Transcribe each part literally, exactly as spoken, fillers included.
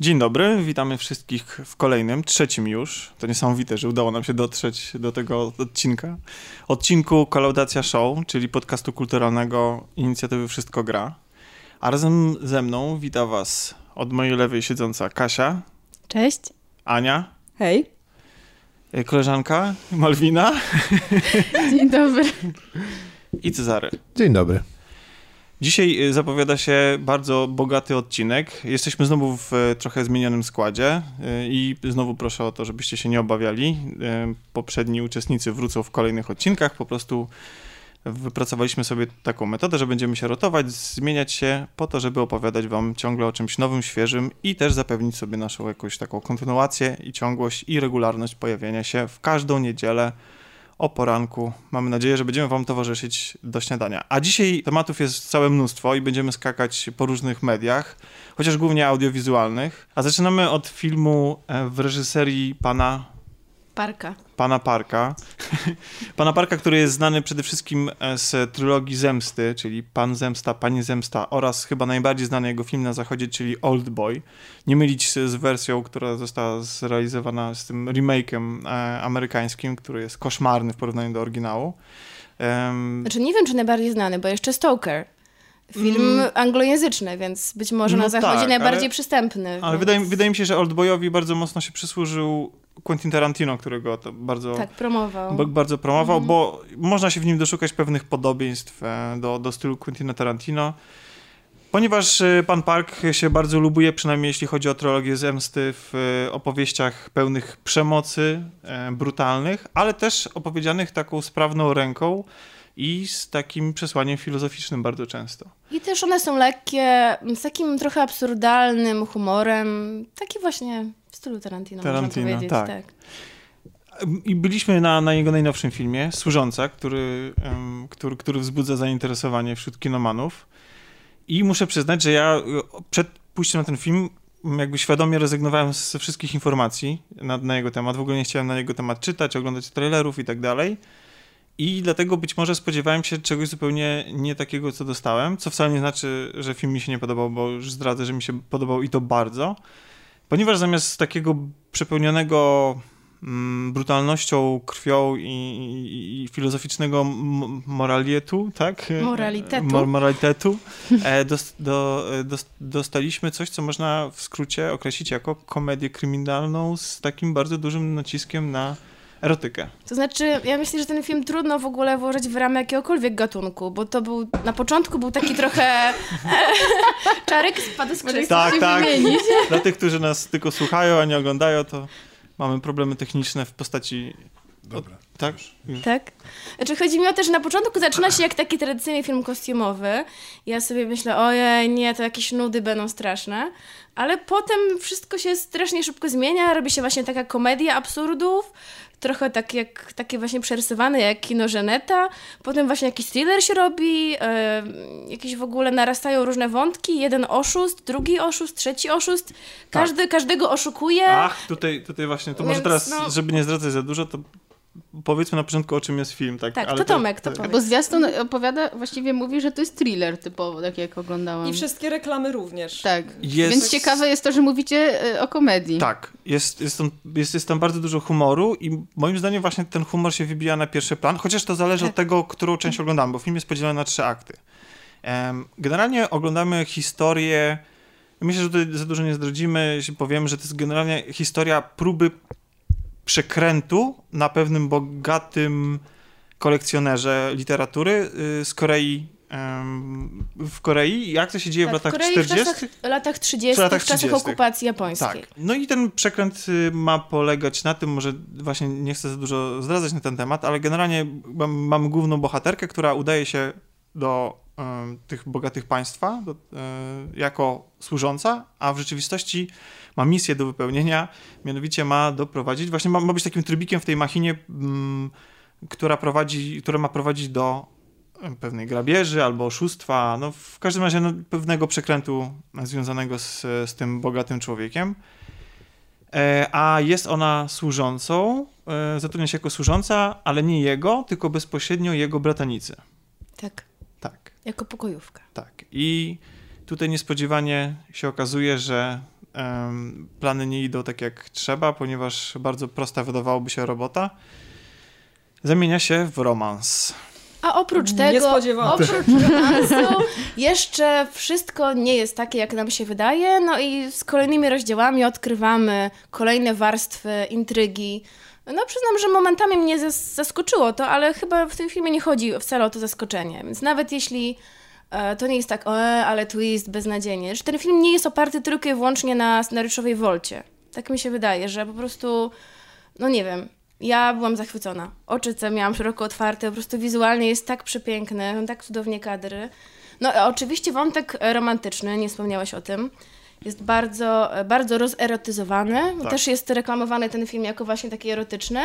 Dzień dobry, witamy wszystkich w kolejnym, trzecim już. To niesamowite, że udało nam się dotrzeć do tego odcinka. Odcinku Kolaudacja Show, czyli podcastu kulturalnego inicjatywy Wszystko Gra. A razem ze mną wita was od mojej lewej siedząca Kasia. Cześć. Ania. Hej. Koleżanka Malwina. Dzień dobry. I Cezary. Dzień dobry. Dzisiaj zapowiada się bardzo bogaty odcinek. Jesteśmy znowu w trochę zmienionym składzie i znowu proszę o to, żebyście się nie obawiali. Poprzedni uczestnicy wrócą w kolejnych odcinkach. Po prostu wypracowaliśmy sobie taką metodę, że będziemy się rotować, zmieniać się po to, żeby opowiadać wam ciągle o czymś nowym, świeżym i też zapewnić sobie naszą jakąś taką kontynuację i ciągłość i regularność pojawienia się w każdą niedzielę o poranku. Mamy nadzieję, że będziemy wam towarzyszyć do śniadania. A dzisiaj tematów jest całe mnóstwo i będziemy skakać po różnych mediach, chociaż głównie audiowizualnych. A zaczynamy od filmu w reżyserii pana... Parka. Pana Parka. Pana Parka, który jest znany przede wszystkim z trylogii Zemsty, czyli Pan Zemsta, Pani Zemsta oraz chyba najbardziej znany jego film na zachodzie, czyli Old Boy. Nie mylić z wersją, która została zrealizowana z tym remake'em e, amerykańskim, który jest koszmarny w porównaniu do oryginału. Um... Znaczy nie wiem, czy najbardziej znany, bo jeszcze Stoker. Film mm. anglojęzyczny, więc być może no na zachodzie tak, najbardziej ale, przystępny. Ale więc... wydaje, wydaje mi się, że Oldboyowi bardzo mocno się przysłużył Quentin Tarantino, którego to bardzo tak, promował, bo, bardzo promował mm. bo można się w nim doszukać pewnych podobieństw do, do stylu Quentina Tarantino. Ponieważ pan Park się bardzo lubuje, przynajmniej jeśli chodzi o trylogię Zemsty, w opowieściach pełnych przemocy, brutalnych, ale też opowiedzianych taką sprawną ręką i z takim przesłaniem filozoficznym bardzo często. I też one są lekkie, z takim trochę absurdalnym humorem, taki właśnie w stylu Tarantino, Tarantino można powiedzieć. Tak. Tak. I byliśmy na, na jego najnowszym filmie, Służąca, który, um, który, który wzbudza zainteresowanie wśród kinomanów. I muszę przyznać, że ja przed pójściem na ten film jakby świadomie rezygnowałem ze wszystkich informacji na, na jego temat. W ogóle nie chciałem na jego temat czytać, oglądać trailerów i tak dalej. I dlatego być może spodziewałem się czegoś zupełnie nie takiego, co dostałem, co wcale nie znaczy, że film mi się nie podobał, bo już zdradzę, że mi się podobał i to bardzo. Ponieważ zamiast takiego przepełnionego mm, brutalnością, krwią i, i, i filozoficznego m- moralietu, tak? Moralitetu. Mor- moralitetu e, dos, do, dos, dostaliśmy coś, co można w skrócie określić jako komedię kryminalną z takim bardzo dużym naciskiem na erotykę. To znaczy, ja myślę, że ten film trudno w ogóle włożyć w ramę jakiegokolwiek gatunku, bo to był, na początku był taki trochę czarek spadł z krzeseł. Tak, tak. Wymienić. Dla tych, którzy nas tylko słuchają, a nie oglądają, to mamy problemy techniczne w postaci... Dobra. O, tak? Już, już. Tak. Znaczy chodzi mi o to, że na początku zaczyna się jak taki tradycyjny film kostiumowy. Ja sobie myślę, ojej, nie, to jakieś nudy będą straszne. Ale potem wszystko się strasznie szybko zmienia. Robi się właśnie taka komedia absurdów, trochę tak jak, takie właśnie przerysowane jak kino Geneta. Potem właśnie jakiś thriller się robi, yy, jakieś w ogóle narastają różne wątki. Jeden oszust, drugi oszust, trzeci oszust. Każdy tak. każdego oszukuje. Ach, tutaj, tutaj właśnie, to Więc, może teraz, no... żeby nie zdradzać za dużo, to powiedzmy na początku, o czym jest film. Tak, tak ale to Tomek, to, to powiedz. Bo zwiastun opowiada, właściwie mówi, że to jest thriller typowo, tak jak oglądałam. I wszystkie reklamy również. Tak, jest... więc ciekawe jest to, że mówicie o komedii. Tak, jest, jest, tam, jest, jest tam bardzo dużo humoru i moim zdaniem właśnie ten humor się wybija na pierwszy plan, chociaż to zależy tak. od tego, którą część oglądamy, bo film jest podzielony na trzy akty. Generalnie oglądamy historię, myślę, że tutaj za dużo nie zdradzimy, jeśli powiemy, że to jest generalnie historia próby przekrętu na pewnym bogatym kolekcjonerze literatury z Korei, w Korei, jak to się dzieje tak, w latach czterdziestych? W latach trzydziestych, w czasach okupacji japońskiej. Tak. No i ten przekręt ma polegać na tym, może właśnie nie chcę za dużo zdradzać na ten temat, ale generalnie mam, mam główną bohaterkę, która udaje się do um, tych bogatych państwa do, um, jako służąca, a w rzeczywistości ma misję do wypełnienia, mianowicie ma doprowadzić, właśnie ma, ma być takim trybikiem w tej machinie, m, która prowadzi, która ma prowadzić do pewnej grabieży albo oszustwa, no w każdym razie no, pewnego przekrętu związanego z, z tym bogatym człowiekiem. E, a jest ona służącą, e, zatrudnia się jako służąca, ale nie jego, tylko bezpośrednio jego bratanicy. Tak. Tak. Jako pokojówka. Tak. I tutaj niespodziewanie się okazuje, że e, plany nie idą tak jak trzeba, ponieważ bardzo prosta wydawałoby się robota zamienia się w romans. A oprócz tego, oprócz romansu, jeszcze wszystko nie jest takie, jak nam się wydaje. No i z kolejnymi rozdziałami odkrywamy kolejne warstwy intrygi. No przyznam, że momentami mnie zaskoczyło to, ale chyba w tym filmie nie chodzi wcale o to zaskoczenie. Więc nawet jeśli e, to nie jest tak, o, ale twist, beznadziejnie. Ten film nie jest oparty tylko i wyłącznie na scenariuszowej wolcie. Tak mi się wydaje, że po prostu, no nie wiem. Ja byłam zachwycona. Oczy miałam szeroko otwarte, po prostu wizualnie jest tak przepiękny, tak cudownie kadry. No oczywiście wątek romantyczny, nie wspomniałaś o tym, jest bardzo, bardzo rozerotyzowany. Tak. Też jest reklamowany ten film jako właśnie taki erotyczny.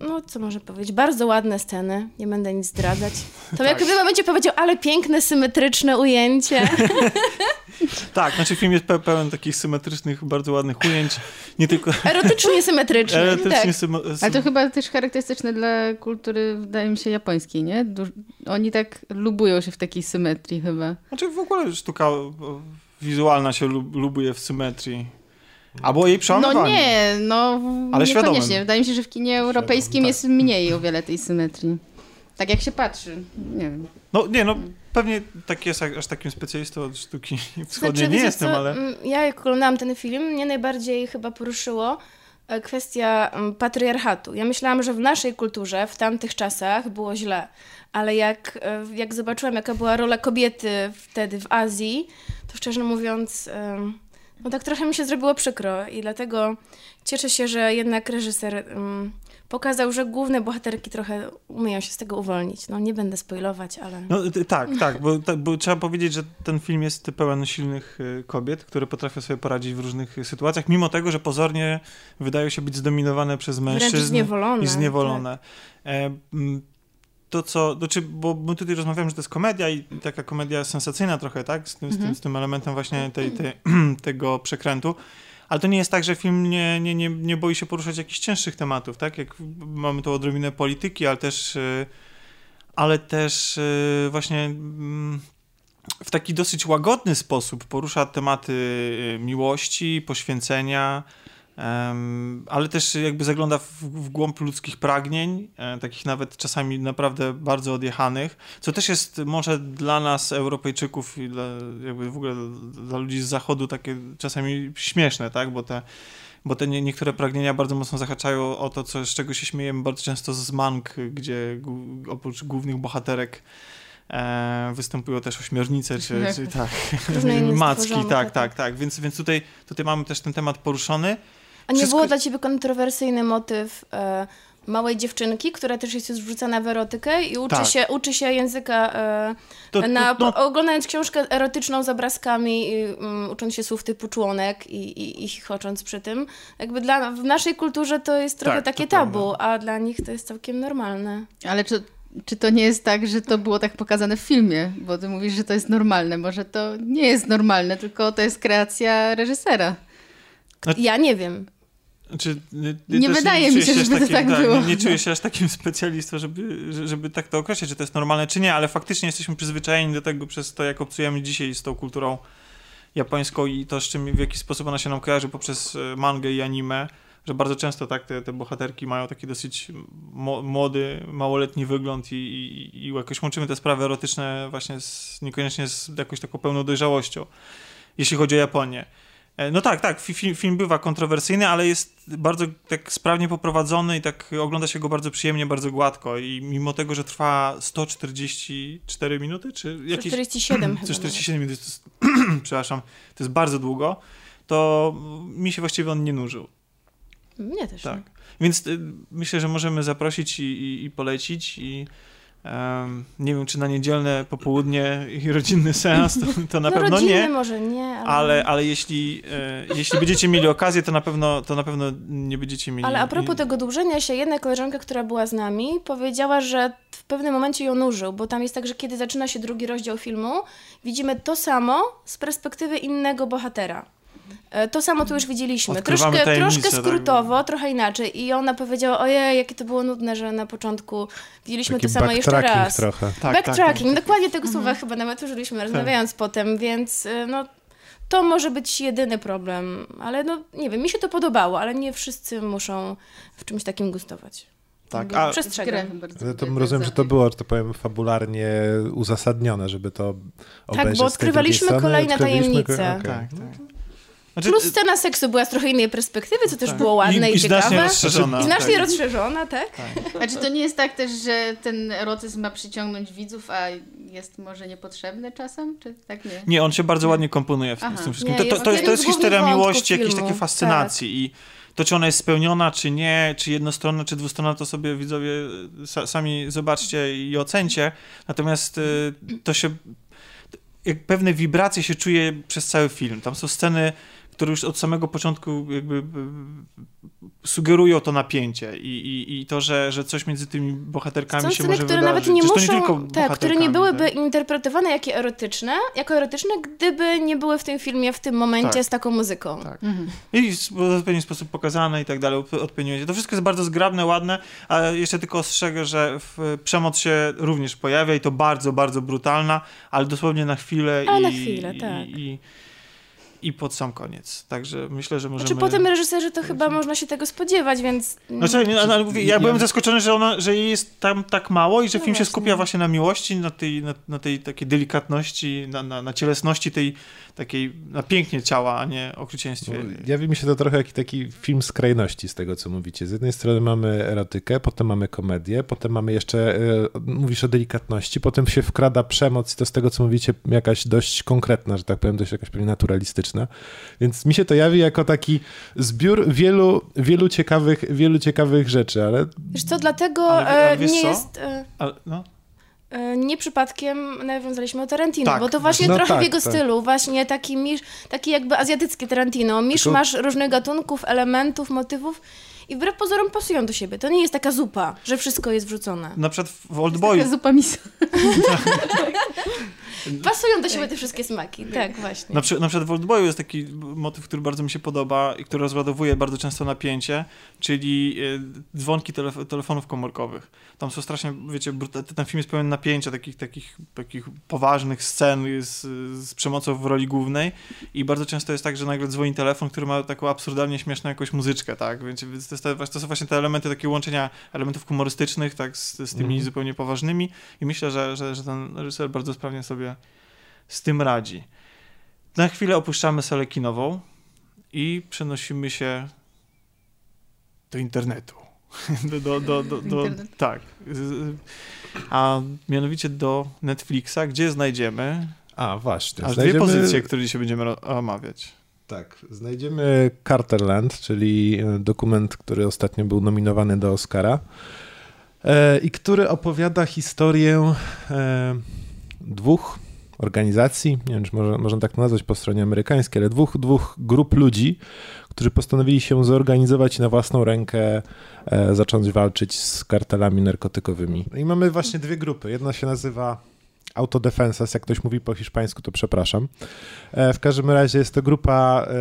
No co można powiedzieć, bardzo ładne sceny, nie będę nic zdradzać. To tak. Jakby będzie powiedział, ale piękne, symetryczne ujęcie. Tak, znaczy film jest pe pełen takich symetrycznych, bardzo ładnych ujęć, nie tylko... Erotycznie symetrycznych. Erotycznie tak. Sym ale to chyba też charakterystyczne dla kultury, wydaje mi się, japońskiej, nie? Du Oni tak lubują się w takiej symetrii chyba. Znaczy w ogóle sztuka wizualna się lub lubuje w symetrii. Albo jej przełamywanie. No nie, no ale niekoniecznie. Wydaje mi się, że w kinie europejskim tak. jest mniej o wiele tej symetrii. Tak jak się patrzy. Nie wiem. No nie, no pewnie tak jest, aż takim specjalistą od sztuki wschodniej znaczy, nie jestem, co, ale... Ja jak oglądałam ten film, mnie najbardziej chyba poruszyło kwestia patriarchatu. Ja myślałam, że w naszej kulturze w tamtych czasach było źle, ale jak, jak zobaczyłam, jaka była rola kobiety wtedy w Azji, to szczerze mówiąc... No tak trochę mi się zrobiło przykro i dlatego cieszę się, że jednak reżyser um, pokazał, że główne bohaterki trochę umieją się z tego uwolnić. No nie będę spoilować, ale... No tak, tak, bo, tak, bo trzeba powiedzieć, że ten film jest pełen silnych y, kobiet, które potrafią sobie poradzić w różnych sytuacjach, mimo tego, że pozornie wydają się być zdominowane przez mężczyzn i zniewolone. I zniewolone. Tak. E, m, to co, to czy, bo my tutaj rozmawiamy, że to jest komedia i taka komedia sensacyjna trochę, tak? Z tym, mhm. z tym, z tym elementem właśnie tej, tej, tego przekrętu. Ale to nie jest tak, że film nie, nie, nie, nie boi się poruszać jakichś cięższych tematów, tak? Jak mamy tu odrobinę polityki, ale też, ale też właśnie w taki dosyć łagodny sposób porusza tematy miłości, poświęcenia, Um, ale też jakby zagląda w, w głąb ludzkich pragnień, e, takich nawet czasami naprawdę bardzo odjechanych, co też jest może dla nas, Europejczyków i dla, jakby w ogóle dla ludzi z Zachodu takie czasami śmieszne, tak? Bo te, bo te nie, niektóre pragnienia bardzo mocno zahaczają o to, co, z czego się śmiejemy bardzo często z mank, gdzie g- oprócz głównych bohaterek E, występują też ośmiornice, czy, czy tak, macki, tak, tak, tak. Więc, więc tutaj, tutaj mamy też ten temat poruszony. A nie Wszystko... było dla ciebie kontrowersyjny motyw e, małej dziewczynki, która też jest już wrzucana w erotykę i uczy, tak. się, uczy się języka, e, to, na, to, no... oglądając książkę erotyczną z obrazkami, i, um, ucząc się słów typu członek i, i, i chichocząc przy tym. Jakby dla, w naszej kulturze to jest trochę tak, takie tabu, a dla nich to jest całkiem normalne. Ale czy... Czy to nie jest tak, że to było tak pokazane w filmie? Bo ty mówisz, że to jest normalne. Może to nie jest normalne, tylko to jest kreacja reżysera. Ja nie wiem. Znaczy, nie nie wydaje mi się, żeby takim, to tak było. Nie, nie czuję się aż takim specjalistą, żeby, żeby tak to określić, czy to jest normalne, czy nie, ale faktycznie jesteśmy przyzwyczajeni do tego przez to, jak obcujemy dzisiaj z tą kulturą japońską i to, z czym w jaki sposób ona się nam kojarzy poprzez mangę i anime. Że bardzo często tak te, te bohaterki mają taki dosyć młody, małoletni wygląd i, i, i jakoś łączymy te sprawy erotyczne właśnie z, niekoniecznie z jakąś taką pełną dojrzałością, jeśli chodzi o Japonię. No tak, tak, film, film bywa kontrowersyjny, ale jest bardzo tak sprawnie poprowadzony i tak ogląda się go bardzo przyjemnie, bardzo gładko i mimo tego, że trwa sto czterdzieści cztery minuty, czy jakieś... sto czterdzieści siedem chyba. sto czterdzieści siedem minut, to jest, przepraszam, to jest bardzo długo, to mi się właściwie on nie nużył. Mnie też. Tak. Więc y, myślę, że możemy zaprosić i, i, i polecić i Um, nie wiem, czy na niedzielne popołudnie i rodzinny seans, to, to na no, pewno nie, może nie, ale, ale, ale jeśli, e, jeśli będziecie mieli okazję, to na pewno, to na pewno nie będziecie mieli. Ale a propos tego dłużenia się, jedna koleżanka, która była z nami, powiedziała, że w pewnym momencie ją nużył, bo tam jest tak, że kiedy zaczyna się drugi rozdział filmu, widzimy to samo z perspektywy innego bohatera. To samo tu już widzieliśmy. Troszkę, troszkę skrótowo, tak, trochę inaczej. I ona powiedziała, ojej, jakie to było nudne, że na początku widzieliśmy taki to samo jeszcze raz. Trochę. Tak, backtracking, tak, tak. Dokładnie tego mhm. słowa chyba nawet użyliśmy, rozmawiając tak. potem, więc no, to może być jedyny problem. Ale no, nie wiem, mi się to podobało, ale nie wszyscy muszą w czymś takim gustować. Tak, a przestrzegam. To rozumiem, że to było, że to powiem, fabularnie uzasadnione, żeby to obejrzeć. Tak, bo odkrywaliśmy kolejne tajemnice. Ko- okay. Tak, tak. Znaczy, plus scena seksu była z trochę innej perspektywy, co też tak. było ładne i, i ciekawe. I znacznie rozszerzona. I znacznie tak. rozszerzona, tak? tak. Znaczy to nie jest tak też, że ten erotyzm ma przyciągnąć widzów, a jest może niepotrzebny czasem? Czy tak nie? Nie, on się bardzo ładnie komponuje w tym, tym wszystkim. Nie, to, to, to jest, to jest historia miłości, jakiejś takiej fascynacji tak. i to, czy ona jest spełniona, czy nie, czy jednostronna, czy dwustronna, to sobie widzowie sa- sami zobaczcie i ocencie. Natomiast y, to się... Jak pewne wibracje się czuje przez cały film. Tam są sceny, które już od samego początku jakby sugerują to napięcie i, i, i to, że, że coś między tymi bohaterkami są się sceny, może które wydarzyć. Nawet nie muszą, to nie tylko tak, które nie byłyby tak. interpretowane jako erotyczne, jako erotyczne, gdyby nie były w tym filmie w tym momencie tak. z taką muzyką. Tak. Mhm. I w odpowiedni sposób pokazane i tak dalej. To wszystko jest bardzo zgrabne, ładne, a jeszcze tylko ostrzegę, że przemoc się również pojawia i to bardzo, bardzo brutalna, ale dosłownie na chwilę. A i, na chwilę, i, tak. I, I pod sam koniec. Także myślę, że możemy... Znaczy po tym reżyserze to chyba można się tego spodziewać, więc... Znaczy, nie, ale mówię, ja byłem zaskoczony, że, ona, że jej jest tam tak mało i że no film właśnie. się skupia właśnie na miłości, na tej, na, na tej takiej delikatności, na, na, na cielesności tej takiej, na pięknie ciała, a nie okrucieństwie. Ja wiem, mi się to trochę jak taki film skrajności z tego, co mówicie. Z jednej strony mamy erotykę, potem mamy komedię, potem mamy jeszcze, mówisz o delikatności, potem się wkrada przemoc i to z tego, co mówicie, jakaś dość konkretna, że tak powiem, dość jakaś pewnie naturalistyczna. Więc mi się to jawi jako taki zbiór wielu, wielu, ciekawych, wielu ciekawych rzeczy, ale... Wiesz co, dlatego ale, ale nie co? jest... Ale, no. Nie przypadkiem nawiązaliśmy o Tarantino, tak, bo to właśnie no trochę tak, w jego tak. stylu, właśnie taki, misz, taki jakby azjatycki Tarantino, misz Tylko... masz różnych gatunków, elementów, motywów i wbrew pozorom pasują do siebie. To nie jest taka zupa, że wszystko jest wrzucone. Na przykład w Old Boy. Taka zupa miso. Pasują do siebie te wszystkie smaki, tak właśnie. Na, przy, na przykład w Old Boyu jest taki motyw, który bardzo mi się podoba i który rozładowuje bardzo często napięcie, czyli dzwonki telef- telefonów komórkowych. Tam są strasznie, wiecie, brut- ten film jest pełen napięcia, takich, takich, takich poważnych scen z, z przemocą w roli głównej i bardzo często jest tak, że nagle dzwoni telefon, który ma taką absurdalnie śmieszną jakąś muzyczkę, tak, więc to, jest te, to są właśnie te elementy, takie łączenia elementów humorystycznych, tak, z, z tymi mm. zupełnie poważnymi i myślę, że, że, że ten reżyser bardzo sprawnie sobie z tym radzi. Na chwilę opuszczamy salę kinową i przenosimy się do internetu. Do, do, do, do, do, Internet. Tak. A mianowicie do Netflixa, gdzie znajdziemy A, właśnie. aż znajdziemy... dwie pozycje, które dzisiaj będziemy omawiać. Tak, znajdziemy Carterland, czyli dokument, który ostatnio był nominowany do Oscara e, i który opowiada historię e, dwóch organizacji, nie wiem, czy może, można tak nazwać po stronie amerykańskiej, ale dwóch, dwóch grup ludzi, którzy postanowili się zorganizować i na własną rękę e, zacząć walczyć z kartelami narkotykowymi. I mamy właśnie dwie grupy. Jedna się nazywa Autodefensa, jak ktoś mówi po hiszpańsku, to przepraszam. E, w każdym razie jest to grupa e,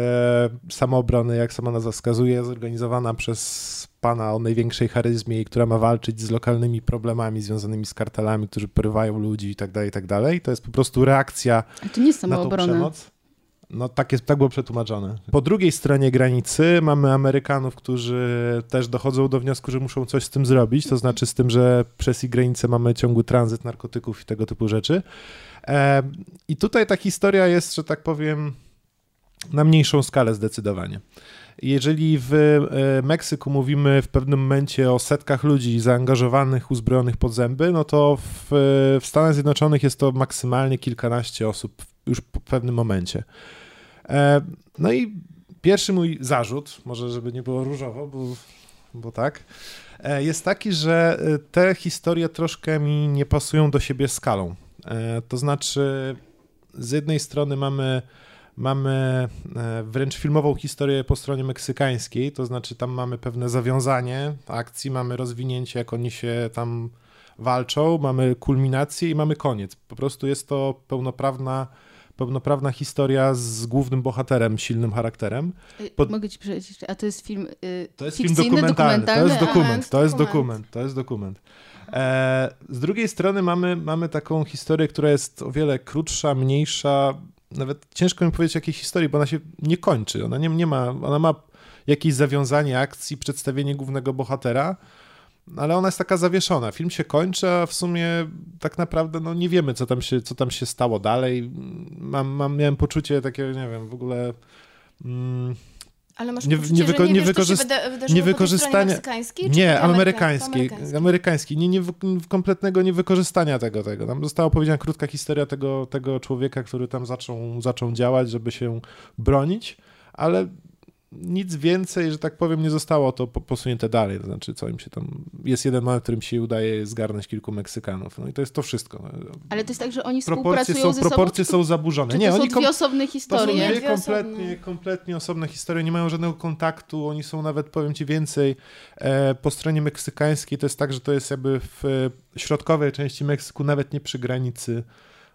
samoobrony, jak sama nazwa wskazuje, zorganizowana przez pana o największej charyzmie, która ma walczyć z lokalnymi problemami związanymi z kartelami, którzy porywają ludzi i tak dalej, i tak dalej. To jest po prostu reakcja to nie na tą przemoc. No tak, jest, tak było przetłumaczone. Po drugiej stronie granicy mamy Amerykanów, którzy też dochodzą do wniosku, że muszą coś z tym zrobić, to znaczy z tym, że przez ich granicę mamy ciągły tranzyt narkotyków i tego typu rzeczy. E, I tutaj ta historia jest, że tak powiem, na mniejszą skalę zdecydowanie. Jeżeli w Meksyku mówimy w pewnym momencie o setkach ludzi zaangażowanych, uzbrojonych pod zęby, no to w, w Stanach Zjednoczonych jest to maksymalnie kilkanaście osób już po pewnym momencie. No i pierwszy mój zarzut, może żeby nie było różowo, bo, bo tak, jest taki, że te historie troszkę mi nie pasują do siebie skalą. To znaczy z jednej strony mamy, mamy wręcz filmową historię po stronie meksykańskiej, to znaczy tam mamy pewne zawiązanie akcji, mamy rozwinięcie, jak oni się tam walczą, mamy kulminację i mamy koniec. Po prostu jest to pełnoprawna pełnoprawna historia z głównym bohaterem, silnym charakterem. Pod... Mogę ci przejść, a to jest film yy, To jest film dokumentalny, dokumentalny, to jest dokument, to jest dokument, to jest dokument. E, z drugiej strony mamy, mamy taką historię, która jest o wiele krótsza, mniejsza, nawet ciężko mi powiedzieć jakiej historii, bo ona się nie kończy, ona nie, nie ma, ona ma jakieś zawiązanie akcji, przedstawienie głównego bohatera, ale ona jest taka zawieszona. Film się kończy, a w sumie tak naprawdę no, nie wiemy, co tam się, co tam się stało dalej. Mam, mam, miałem poczucie takiego, nie wiem, w ogóle... Mm, ale masz nie, poczucie, nie wyko- że nie, nie, wiesz, się nie wykorzystania meksykańskiej? Nie, amerykańskiej. Amerykańskiej. Amerykański. Nie, nie, kompletnego niewykorzystania tego. tego. Tam została opowiedziana krótka historia tego, tego człowieka, który tam zaczął, zaczął działać, żeby się bronić, ale... Nic więcej, że tak powiem, nie zostało to posunięte dalej, to znaczy co im się tam... Jest jeden moment, w którym się udaje zgarnąć kilku Meksykanów, no i to jest to wszystko. Ale to jest tak, że oni współpracują ze sobą? Proporcje są zaburzone. Czy to nie, są oni dwie kom... osobne historie? To są dwie kompletnie, kompletnie osobne historie, nie mają żadnego kontaktu, oni są nawet, powiem ci więcej, po stronie meksykańskiej to jest tak, że to jest jakby w środkowej części Meksyku, nawet nie przy granicy.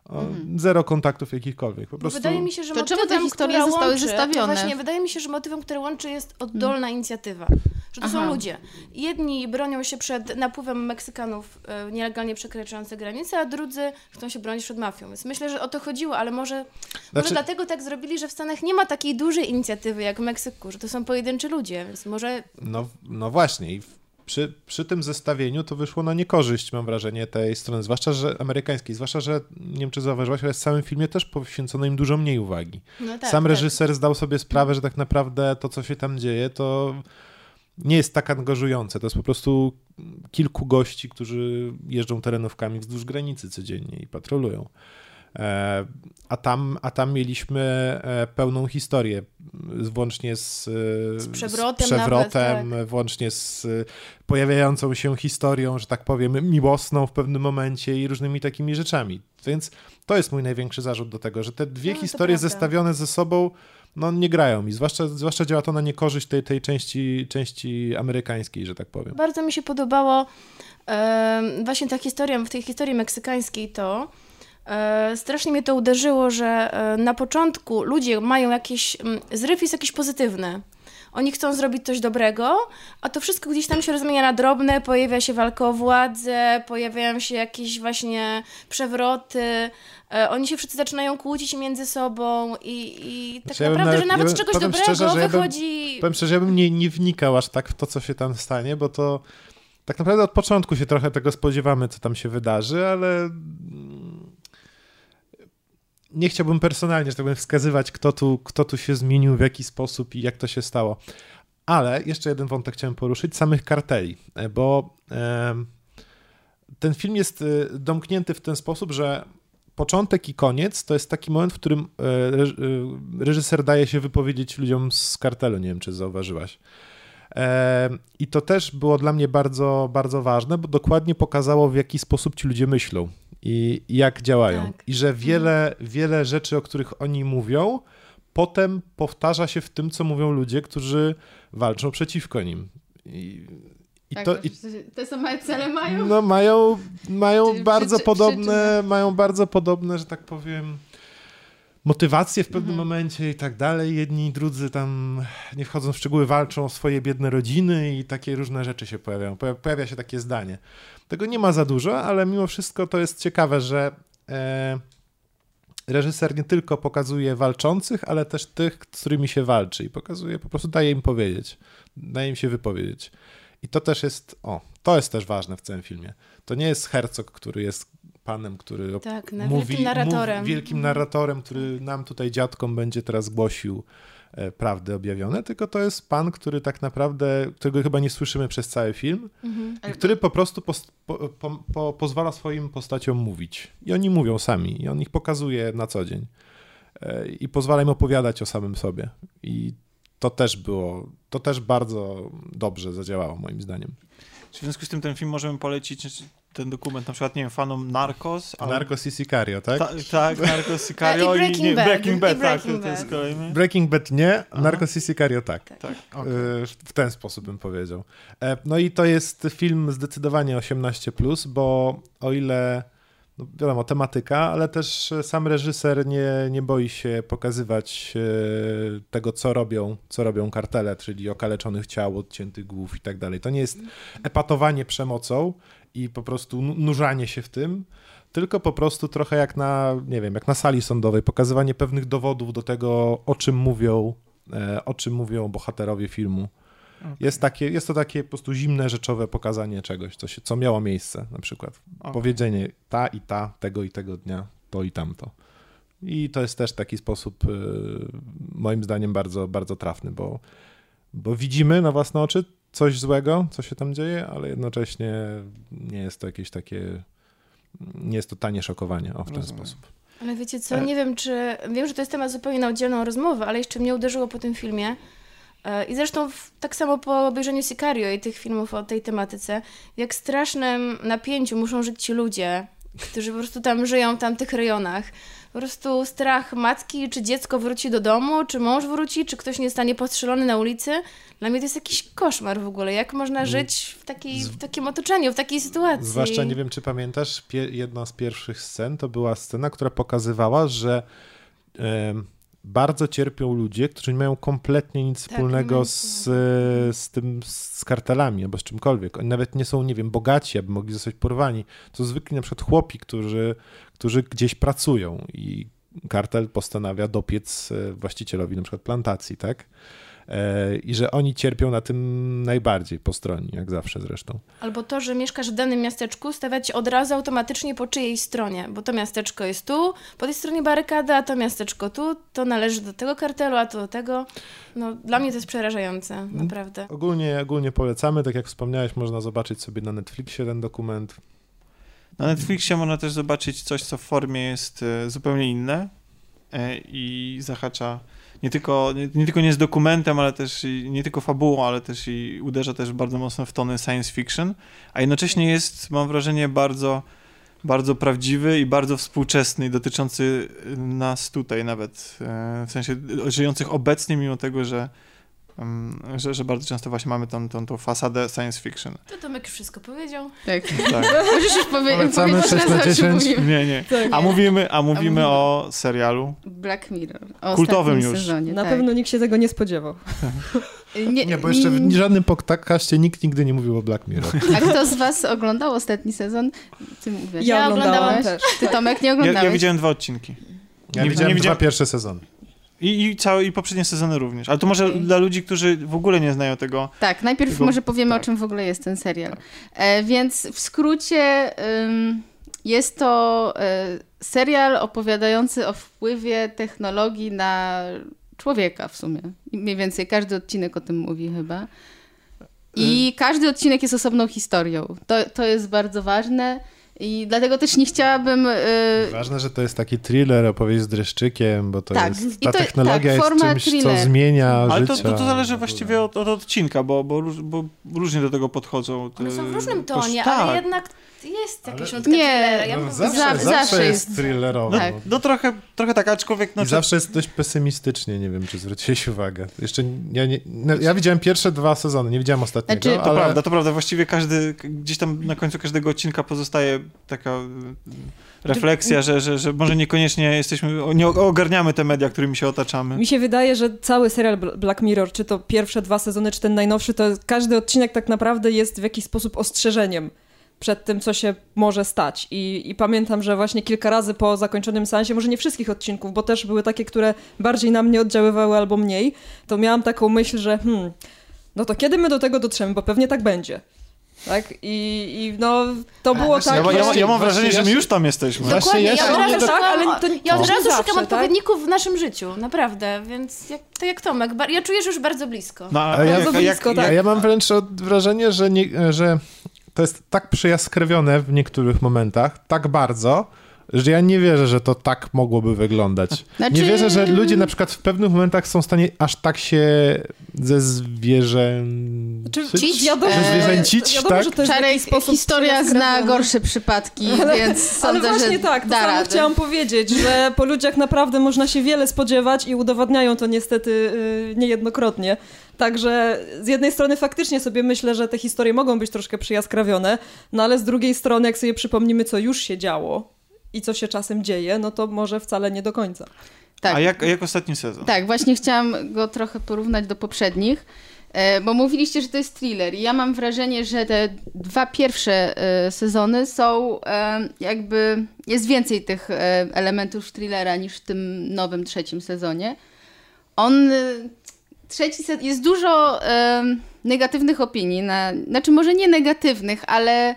O, mm. Zero kontaktów jakichkolwiek. Po prostu... Wydaje mi się, że to motywem, czemu te historie zostały łączy, zestawione? Właśnie, wydaje mi się, że motywem, który łączy, jest oddolna mm. inicjatywa. Że to Aha. są ludzie. Jedni bronią się przed napływem Meksykanów y, nielegalnie przekraczających granice, a drudzy chcą się bronić przed mafią. Więc myślę, że o to chodziło, ale może, znaczy... może dlatego tak zrobili, że w Stanach nie ma takiej dużej inicjatywy jak w Meksyku, że to są pojedynczy ludzie, więc może... No, no właśnie i Przy, przy tym zestawieniu to wyszło na niekorzyść, mam wrażenie, tej strony, zwłaszcza że amerykańskiej, zwłaszcza, że nie wiem, czy zauważyłaś, ale w samym filmie też poświęcono im dużo mniej uwagi. No tak, Sam reżyser tak. zdał sobie sprawę, że tak naprawdę to, co się tam dzieje, to nie jest tak angażujące. To jest po prostu kilku gości, którzy jeżdżą terenówkami wzdłuż granicy codziennie i patrolują. A tam, a tam mieliśmy pełną historię, włącznie z, z przewrotem, z przewrotem nawet, tak. włącznie z pojawiającą się historią, że tak powiem, miłosną w pewnym momencie i różnymi takimi rzeczami. Więc to jest mój największy zarzut do tego, że te dwie no, historie zestawione ze sobą no, nie grają i zwłaszcza, zwłaszcza działa to na niekorzyść tej, tej części, części amerykańskiej, że tak powiem. Bardzo mi się podobało yy, właśnie ta historia, w tej historii meksykańskiej to, strasznie mnie to uderzyło, że na początku ludzie mają jakiś, zryw jest jakiś pozytywny. Oni chcą zrobić coś dobrego, a to wszystko gdzieś tam się rozmienia na drobne, pojawia się walka o władzę, pojawiają się jakieś właśnie przewroty, oni się wszyscy zaczynają kłócić między sobą i, i tak znaczy, naprawdę, ja bym, że nawet ja bym, z czegoś dobrego szczerze, wychodzi... Ja bym, powiem szczerze, ja bym nie, nie wnikał aż tak w to, co się tam stanie, bo to tak naprawdę od początku się trochę tego spodziewamy, co tam się wydarzy, ale... Nie chciałbym personalnie, że tak powiem, wskazywać, kto tu, kto tu się zmienił, w jaki sposób i jak to się stało. Ale jeszcze jeden wątek chciałem poruszyć, samych karteli, bo ten film jest domknięty w ten sposób, że początek i koniec to jest taki moment, w którym reżyser daje się wypowiedzieć ludziom z kartelu, nie wiem, czy zauważyłaś. I to też było dla mnie bardzo, bardzo ważne, bo dokładnie pokazało, w jaki sposób ci ludzie myślą i jak działają. Tak. I że wiele, wiele rzeczy, o których oni mówią, potem powtarza się w tym, co mówią ludzie, którzy walczą przeciwko nim. I, i tak, to, to, i, te same cele mają? No mają, mają czy, bardzo czy, podobne, czy, mają bardzo podobne, że tak powiem... motywacje w pewnym mhm. momencie i tak dalej. Jedni i drudzy tam, nie wchodząc w szczegóły, walczą o swoje biedne rodziny i takie różne rzeczy się pojawiają. Pojawia się takie zdanie. Tego nie ma za dużo, ale mimo wszystko to jest ciekawe, że e, reżyser nie tylko pokazuje walczących, ale też tych, z którymi się walczy i pokazuje, po prostu daje im powiedzieć, daje im się wypowiedzieć. I to też jest, o, to jest też ważne w całym filmie. To nie jest hercog, który jest panem, który tak, mówi, wielkim narratorem. Mówi, wielkim narratorem, który nam tutaj dziadkom będzie teraz głosił e, prawdy objawione, tylko to jest pan, który tak naprawdę, którego chyba nie słyszymy przez cały film, mhm. i który po prostu pos, po, po, po, pozwala swoim postaciom mówić. I oni mówią sami, i on ich pokazuje na co dzień. E, I pozwala im opowiadać o samym sobie. I to też było, to też bardzo dobrze zadziałało moim zdaniem. W związku z tym ten film możemy polecić, ten dokument na przykład, nie wiem, fanom Narcos. Ale... Narcos i Sicario, tak? Ta, tak, Narcos, Sicario i Breaking, i, nie, Bad. Breaking Bad. I Breaking tak, Bad, tak. Breaking Bad nie, aha. Narcos i Sicario tak. tak. tak. Okay. W ten sposób bym powiedział. No i to jest film zdecydowanie osiemnaście plus, bo o ile, no wiadomo, tematyka, ale też sam reżyser nie, nie boi się pokazywać tego, co robią, co robią kartele, czyli okaleczonych ciał, odciętych głów i tak dalej. To nie jest epatowanie przemocą i po prostu nurzanie się w tym, tylko po prostu trochę jak na, nie wiem, jak na sali sądowej, pokazywanie pewnych dowodów do tego, o czym mówią, o czym mówią bohaterowie filmu. Okay. Jest, takie, jest to takie po prostu zimne, rzeczowe pokazanie czegoś, co, się, co miało miejsce, na przykład. Okay. Powiedzenie ta i ta, tego i tego dnia, to i tamto. I to jest też taki sposób y, moim zdaniem bardzo, bardzo trafny, bo, bo widzimy na własne oczy coś złego, co się tam dzieje, ale jednocześnie nie jest to jakieś takie, nie jest to tanie szokowanie, o, w ten Rozumiem. sposób. Ale wiecie co, nie wiem czy, wiem, że to jest temat zupełnie na oddzielną rozmowę, ale jeszcze mnie uderzyło po tym filmie, i zresztą tak samo po obejrzeniu Sicario i tych filmów o tej tematyce, jak strasznym napięciu muszą żyć ci ludzie, którzy po prostu tam żyją, w tamtych rejonach. Po prostu strach matki, czy dziecko wróci do domu, czy mąż wróci, czy ktoś nie zostanie postrzelony na ulicy. Dla mnie to jest jakiś koszmar w ogóle. Jak można żyć w, takiej, w takim otoczeniu, w takiej sytuacji? Zwłaszcza, nie wiem czy pamiętasz, pie- jedna z pierwszych scen to była scena, która pokazywała, że... Yy... bardzo cierpią ludzie, którzy nie mają kompletnie nic tak, wspólnego z, z tym, z kartelami albo z czymkolwiek. Oni nawet nie są, nie wiem, bogaci, aby mogli zostać porwani. To zwykli na przykład chłopi, którzy, którzy gdzieś pracują i kartel postanawia dopiec właścicielowi na przykład plantacji, tak? I że oni cierpią na tym najbardziej po stronie, jak zawsze zresztą. Albo to, że mieszkasz w danym miasteczku, stawiać od razu automatycznie po czyjej stronie, bo to miasteczko jest tu, po tej stronie barykady, a to miasteczko tu, to należy do tego kartelu, a to do tego. No, dla mnie to jest przerażające, naprawdę. Ogólnie, ogólnie polecamy, tak jak wspomniałeś, można zobaczyć sobie na Netflixie ten dokument. Na Netflixie można też zobaczyć coś, co w formie jest zupełnie inne i zahacza Nie tylko, nie, nie tylko nie jest dokumentem, ale też i, nie tylko fabułą, ale też i uderza też bardzo mocno w tony science fiction, a jednocześnie jest, mam wrażenie, bardzo, bardzo prawdziwy i bardzo współczesny, dotyczący nas tutaj nawet, w sensie żyjących obecnie, mimo tego, że, że, że bardzo często właśnie mamy tą, tą, tą fasadę science fiction. To Tomek wszystko powiedział. Tak. tak. Możesz już powie- powiedzieć, na Nie, nie. A mówimy, a mówimy a mówimy o serialu Black Mirror. O kultowym już. Sezonie, na tak. pewno nikt się tego nie spodziewał. nie, nie, bo jeszcze w żadnym podcaście nikt nigdy nie mówił o Black Mirror. A kto z was oglądał ostatni sezon? Ty mówisz. Ja, ja oglądałam też. Ty, Tomek, nie oglądałeś? Ja, ja widziałem dwa odcinki. Ja nie widziałem nie dwa pierwsze sezony. I, i całe i poprzednie sezony również. Ale to może okay. dla ludzi, którzy w ogóle nie znają tego. Tak, najpierw tego, może powiemy, tak. o czym w ogóle jest ten serial. Tak. E, więc w skrócie ym, jest to y, serial opowiadający o wpływie technologii na człowieka w sumie. I mniej więcej każdy odcinek o tym mówi chyba. I y- każdy odcinek jest osobną historią. To, to jest bardzo ważne. I dlatego też nie chciałabym... Yy... Ważne, że to jest taki thriller, opowieść z dreszczykiem, bo to tak. jest, ta to, technologia tak, jest czymś, thriller. co zmienia Ale życie. Ale to, to, to zależy właściwie od, od odcinka, bo, bo, bo różnie do tego podchodzą. Te... One są w różnym tonie, Posz... ale tak. jednak jest jakaś ale... Nie, ja no, zawsze, zawsze, zawsze jest, jest thrillerowo. Tak. No, no trochę, trochę tak, aczkolwiek... No, I czy... zawsze jest dość pesymistycznie, nie wiem, czy zwróciłeś uwagę. Jeszcze ja, nie, no, ja widziałem pierwsze dwa sezony, nie widziałem ostatniego. Znaczy, ale... To prawda, to prawda. Właściwie każdy, gdzieś tam na końcu każdego odcinka pozostaje taka refleksja, że, że, że może niekoniecznie jesteśmy, nie ogarniamy te media, którymi się otaczamy. Mi się wydaje, że cały serial Black Mirror, czy to pierwsze dwa sezony, czy ten najnowszy, to każdy odcinek tak naprawdę jest w jakiś sposób ostrzeżeniem przed tym, co się może stać. I, i pamiętam, że właśnie kilka razy po zakończonym seansie, może nie wszystkich odcinków, bo też były takie, które bardziej na mnie oddziaływały albo mniej, to miałam taką myśl, że hmm, no to kiedy my do tego dotrzemy, bo pewnie tak będzie. Tak? I, i no, to było właśnie, tak... Ja, ja, ja mam wrażenie, że my już tam jesteśmy. Dokładnie, ja od razu szukam, ale to, ja od razu zawsze, szukam odpowiedników tak? w naszym życiu, naprawdę, więc jak, to jak Tomek, bar- ja czuję, że już bardzo blisko. No, a ja, blisko jak, tak. ja, ja mam wręcz wrażenie, że, nie, że to jest tak przyjaskrawione w niektórych momentach, tak bardzo, że ja nie wierzę, że to tak mogłoby wyglądać. Znaczy... Nie wierzę, że ludzie na przykład w pewnych momentach są w stanie aż tak się ze zwierzę... Czy... Cić? Wiadomo, ze zwierzęcić, e... wiadomo, tak? Czarek, historia zna gorsze przypadki, ale, więc sądzę, że Ale właśnie że tak, to samo radę. Chciałam powiedzieć, że po ludziach naprawdę można się wiele spodziewać i udowadniają to niestety niejednokrotnie. Także z jednej strony faktycznie sobie myślę, że te historie mogą być troszkę przyjaskrawione, no ale z drugiej strony, jak sobie przypomnimy, co już się działo i co się czasem dzieje, no to może wcale nie do końca. Tak. A jak, jak ostatni sezon? Tak, właśnie chciałam go trochę porównać do poprzednich, bo mówiliście, że to jest thriller i ja mam wrażenie, że te dwa pierwsze sezony są jakby... Jest więcej tych elementów thrillera niż w tym nowym trzecim sezonie. On... Trzeci set jest dużo y, negatywnych opinii, na, znaczy może nie negatywnych, ale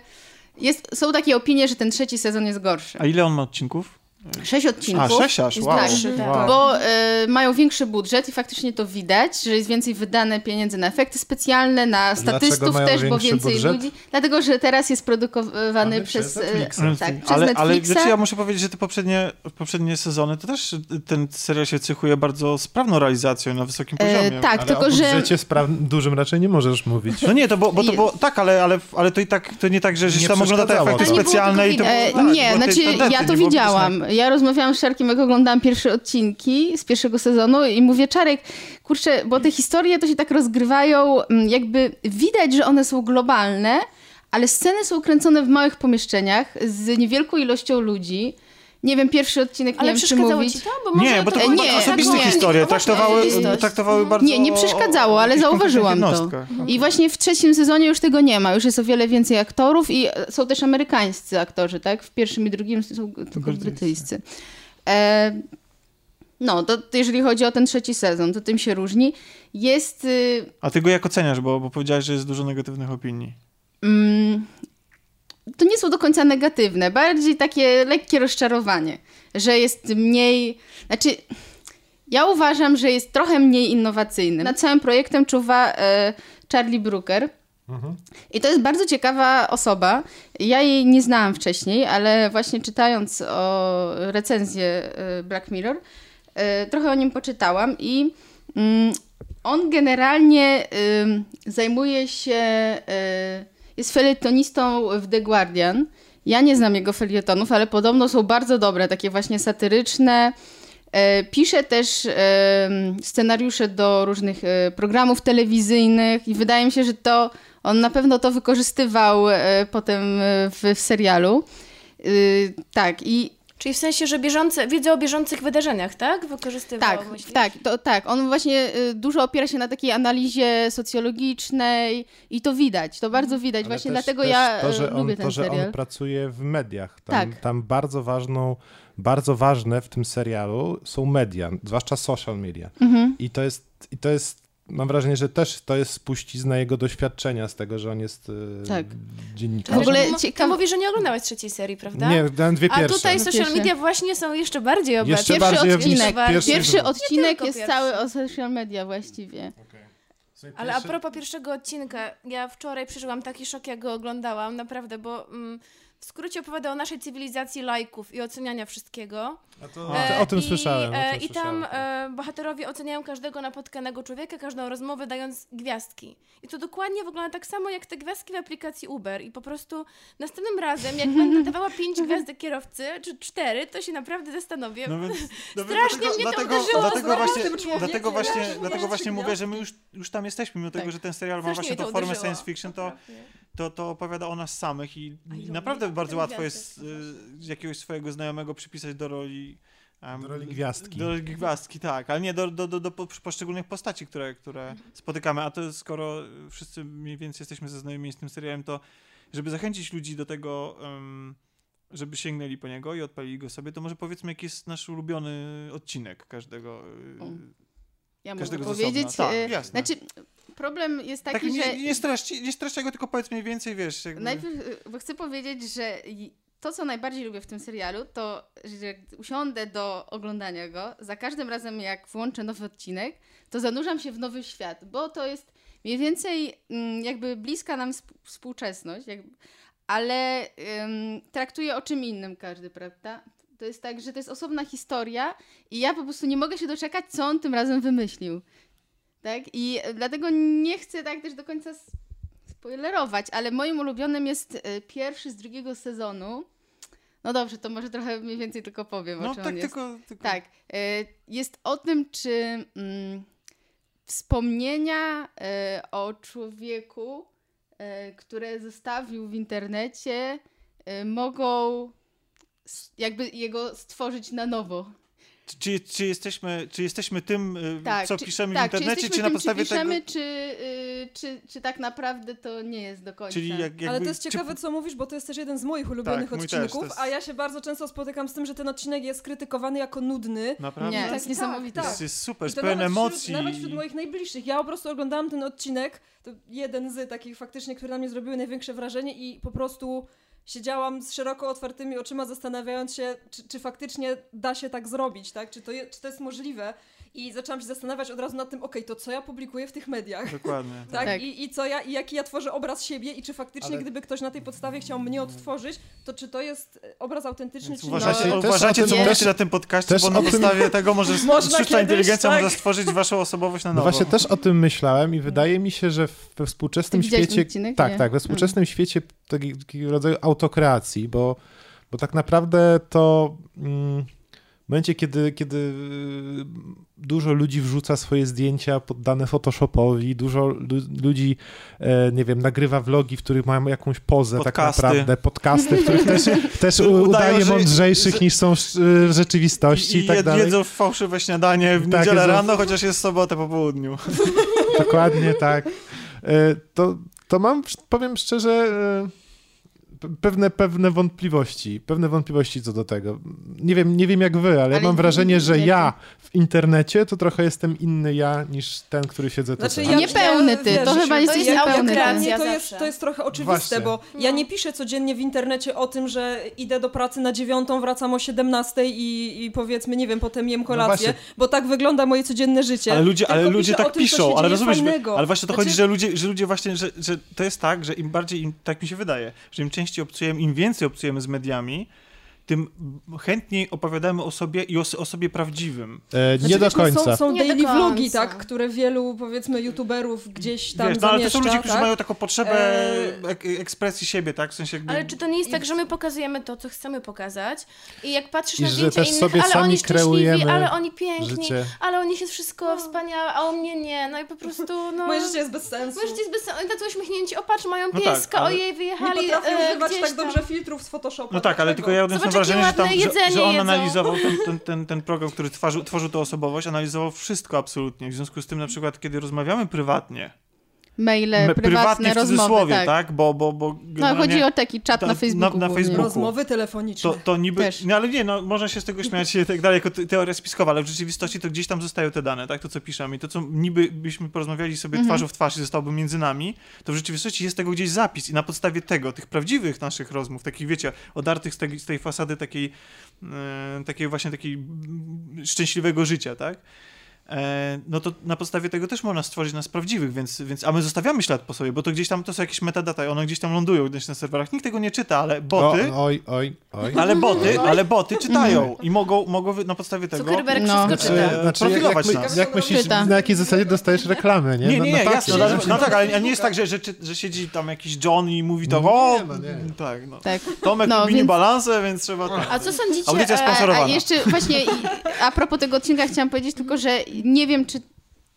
jest, są takie opinie, że ten trzeci sezon jest gorszy. A ile on ma odcinków? Sześć odcinków. A, sześć aż, wow. Tak, wow. Bo y, mają większy budżet i faktycznie to widać, że jest więcej wydane pieniędzy na efekty specjalne, na statystów też, bo więcej budżet? ludzi. Dlatego, że teraz jest produkowany ale przez, przez Netflixa. Y, tak, ale, przez ale znaczy ja muszę powiedzieć, że te poprzednie, poprzednie sezony, to też ten serial się cechuje bardzo sprawną realizacją na wysokim poziomie. E, tak, ale tylko, o budżecie że... spraw dużym raczej nie możesz mówić. No nie, to bo, bo to było, tak, ale, ale, ale to i tak, to nie tak, że się tam można na te efekty specjalne. Nie, i to, e, tak, nie znaczy te, ja to widziałam. Ja rozmawiałam z Czarkiem, jak oglądałam pierwsze odcinki z pierwszego sezonu i mówię, Czarek, kurczę, bo te historie to się tak rozgrywają, jakby widać, że one są globalne, ale sceny są kręcone w małych pomieszczeniach z niewielką ilością ludzi. Nie wiem, pierwszy odcinek, ale nie wiem, czy mówić. Ci to? Bo może nie, bo to były nie, osobiste nie, historie, traktowały, traktowały bardzo... Nie, nie przeszkadzało, ale zauważyłam to. I właśnie w trzecim sezonie już tego nie ma, już jest o wiele więcej aktorów i są też amerykańscy aktorzy, tak? W pierwszym i drugim są tylko brytyjscy. E, no, to jeżeli chodzi o ten trzeci sezon, to tym się różni. Jest... Y... A ty go jak oceniasz, bo, bo powiedziałeś, że jest dużo negatywnych opinii. Mm. To nie są do końca negatywne, bardziej takie lekkie rozczarowanie, że jest mniej... Znaczy, ja uważam, że jest trochę mniej innowacyjny. Nad całym projektem czuwa y, Charlie Brooker. Mhm. I to jest bardzo ciekawa osoba. Ja jej nie znałam wcześniej, ale właśnie czytając o recenzję y, Black Mirror, y, trochę o nim poczytałam i... Y, on generalnie y, zajmuje się... Y, Jest felietonistą w The Guardian. Ja nie znam jego felietonów, ale podobno są bardzo dobre, takie właśnie satyryczne. E, pisze też e, scenariusze do różnych e, programów telewizyjnych i wydaje mi się, że to on na pewno to wykorzystywał e, potem w, w serialu. E, tak, i czyli w sensie, że bieżące, wiedzę o bieżących wydarzeniach, tak? Wykorzystywał. Tak, tak, to, tak. On właśnie y, dużo opiera się na takiej analizie socjologicznej i to widać, to bardzo widać. Ale właśnie też, dlatego też ja to, że on, lubię ten to, że serial. On pracuje w mediach. Tam, tak. Tam bardzo ważną, bardzo ważne w tym serialu są media, zwłaszcza social media. Mhm. I to jest, i to jest, mam wrażenie, że też to jest spuścizna jego doświadczenia z tego, że on jest tak. dziennikarzem. W ogóle ciekawe... Mówi, że nie oglądałaś trzeciej serii, prawda? Nie, dałem dwie pierwsze. A tutaj social media właśnie są jeszcze bardziej obecne. Jeszcze pierwszy bardziej odcinek, pierwszy, pierwszy odcinek jest pierwszy. Cały o social media właściwie. Okay. Słuchaj, ale pierwszy... a propos pierwszego odcinka, ja wczoraj przeżyłam taki szok, jak go oglądałam, naprawdę, bo... Mm, w skrócie opowiada o naszej cywilizacji lajków i oceniania wszystkiego. A to... e, o, o tym i, słyszałem. E, o tym I słyszałem. Tam e, bohaterowie oceniają każdego napotkanego człowieka, każdą rozmowę dając gwiazdki. I to dokładnie wygląda tak samo jak te gwiazdki w aplikacji Uber. I po prostu następnym razem, jak będę dawała pięć gwiazdek kierowcy, czy cztery, to się naprawdę zastanowię. No więc, strasznie no mnie dlatego, to uderzyło. Dlatego właśnie, dlatego, dlatego właśnie, dlatego właśnie mówię, że my już, już tam jesteśmy, mimo tak. tego, że ten serial ma właśnie tą formę uderzyło. Science fiction, to... To, to opowiada o nas samych i naprawdę bardzo łatwo jest y, jakiegoś swojego znajomego przypisać do roli... Um, do roli gwiazdki. Do roli gwiazdki, tak. Ale nie, do, do, do, do poszczególnych postaci, które, które spotykamy. A to skoro wszyscy mniej więcej jesteśmy zaznajomieni z tym serialem, to żeby zachęcić ludzi do tego, um, żeby sięgnęli po niego i odpalili go sobie, to może powiedzmy, jaki jest nasz ulubiony odcinek każdego... Y, ja każdego mogę powiedzieć... Osobna. Tak, jasne. Znaczy... Problem jest taki, tak, nie, że... Nie straszcie, nie straszcie go, tylko powiedz mniej więcej, wiesz. Jakby... Najpierw, bo chcę powiedzieć, że to, co najbardziej lubię w tym serialu, to, że jak usiądę do oglądania go, za każdym razem, jak włączę nowy odcinek, to zanurzam się w nowy świat, bo to jest mniej więcej jakby bliska nam współczesność, jakby, ale um, traktuje o czym innym każdy, prawda? To jest tak, że to jest osobna historia i ja po prostu nie mogę się doczekać, co on tym razem wymyślił. Tak? I dlatego nie chcę tak też do końca spoilerować, ale moim ulubionym jest pierwszy z drugiego sezonu. No dobrze, to może trochę mniej więcej tylko powiem, no, o czym tak, on jest. Tylko, tylko. Tak, jest o tym, czy mm, wspomnienia y, o człowieku, y, które zostawił w internecie, y, mogą jakby jego stworzyć na nowo. Czy, czy, jesteśmy, czy jesteśmy tym, tak, co czy, piszemy tak, w internecie, czy, czy na tym, podstawie czy piszemy, tego... Czy, yy, czy, czy tak naprawdę to nie jest do końca. Czyli jak, jakby... Ale to jest ciekawe, co mówisz, bo to jest też jeden z moich ulubionych tak, odcinków, jest... a ja się bardzo często spotykam z tym, że ten odcinek jest krytykowany jako nudny. Naprawdę? Nie, to jest tak, niesamowite. Tak. To jest super, jest pełen emocji. Nawet wśród moich najbliższych. Ja po prostu oglądałam ten odcinek, to jeden z takich faktycznie, które na mnie zrobiły największe wrażenie i po prostu... Siedziałam z szeroko otwartymi oczyma, zastanawiając się, czy, czy faktycznie da się tak zrobić, tak? Czy to, je, czy to jest możliwe. I zaczęłam się zastanawiać od razu nad tym, okej, okay, to co ja publikuję w tych mediach? Dokładnie. tak? tak. I, i, co ja, I jaki ja tworzę obraz siebie i czy faktycznie, ale... gdyby ktoś na tej podstawie chciał mnie odtworzyć, to czy to jest obraz autentyczny? Czy uważacie, no, uważacie co mówicie na tym podcaście, bo na podstawie tym... tego może sztuczna inteligencja tak. może stworzyć waszą osobowość na nowo. No właśnie też o tym myślałem i wydaje mi się, że we współczesnym świecie... Odcinek? Tak, nie. tak, we współczesnym hmm. świecie takiego rodzaju autokreacji, bo, bo tak naprawdę to... Mm, w momencie, kiedy, kiedy dużo ludzi wrzuca swoje zdjęcia poddane Photoshopowi, dużo ludzi, nie wiem, nagrywa vlogi, w których mają jakąś pozę podcasty. tak naprawdę, podcasty, w których też, też udaje mądrzejszych że, niż są w rzeczywistości i, i, i tak jed, dalej. Jedzą fałszywe śniadanie w niedzielę tak, rano, w... chociaż jest sobotę po południu. Dokładnie tak. To, to mam, powiem szczerze... Pewne, pewne wątpliwości, pewne wątpliwości co do tego. Nie wiem, nie wiem jak wy, ale, ale mam wrażenie, że ja w internecie to trochę jestem inny ja niż ten, który siedzę tutaj. Znaczy, ja, niepełny ty, ja, to wiesz, chyba to jesteś niepełny ty. Ja to, jest, to jest trochę oczywiste, Właśnie. bo no. ja nie piszę codziennie w internecie o tym, że idę do pracy na dziewiątą, wracam o siedemnastej i, i powiedzmy, nie wiem, potem jem kolację, no bo tak wygląda moje codzienne życie. Ale ludzie, ale ludzie tak tym, piszą, ale rozumiesz, ale właśnie to znaczy... chodzi, że ludzie, że ludzie właśnie, że, że to jest tak, że im bardziej, im, tak mi się wydaje, że im częściej obcujemy, im więcej obcujemy z mediami, tym chętniej opowiadamy o sobie i o, o sobie prawdziwym. E, nie znaczy, do końca. Są, są nie daily vlogi, tak, które wielu, powiedzmy, youtuberów gdzieś tam Wiesz, no, ale to są ludzie, tak? którzy mają taką potrzebę e... ekspresji siebie, tak? W sensie jakby... Ale czy to nie jest tak, że my pokazujemy to, co chcemy pokazać i jak patrzysz I na zdjęcia innych, sobie ale sami oni szczęśliwi, ale oni piękni, życie. ale oni się wszystko no. wspaniałe, a o mnie nie. No i po prostu, no... Moje życie jest bez sensu. Moje życie jest bez sensu. Oni tacy uśmiechnięci, o patrz, mają pieska, no tak, ale... ojej, wyjechali Nie potrafią e, używać tak dobrze filtrów z Photoshopa. No tak, ale tylko ja odniosłem wrażenie, że, tam, że, że on jedzą. analizował ten, ten, ten, ten program, który tworzył, tworzył tę osobowość, analizował wszystko absolutnie. W związku z tym na przykład, kiedy rozmawiamy prywatnie, maile, me, prywatnie w cudzysłowie, tak, tak? Bo, bo, bo no, chodzi o taki czat ta, na Facebooku. Na, na Facebooku. Rozmowy telefoniczne. To, to niby, no ale nie, no, można się z tego śmiać i tak dalej, jako teoria spiskowa, ale w rzeczywistości to gdzieś tam zostają te dane, tak? To co piszemy. To co niby byśmy porozmawiali sobie mhm. twarzą w twarz i zostałoby między nami, to w rzeczywistości jest tego gdzieś zapis i na podstawie tego, tych prawdziwych naszych rozmów, takich wiecie, odartych z tej, z tej fasady takiej, e, takiej właśnie takiej szczęśliwego życia, tak? No to na podstawie tego też można stworzyć nas prawdziwych, więc, więc, a my zostawiamy ślad po sobie, bo to gdzieś tam, to są jakieś metadata i one gdzieś tam lądują gdzieś na serwerach, nikt tego nie czyta, ale boty, o, oj, oj, oj. ale boty, ale boty czytają i mogą, mogą na podstawie tego Zuckerberg no. wszystko czyta. Znaczy, znaczy, profilować jak, jak, nas. Jak myślisz, czyta. na jakiej zasadzie dostajesz reklamy, nie? Nie, nie, no, no, tak, jasne, no, no tak, ale nie jest tak, że, że, że siedzi tam jakiś John i mówi to, o, nie, no, nie. tak, no. Tak. Tomek no, mini więc... balansę, więc trzeba... Tak. A co sądzicie, a jeszcze właśnie a propos tego odcinka chciałam powiedzieć tylko, że nie wiem, czy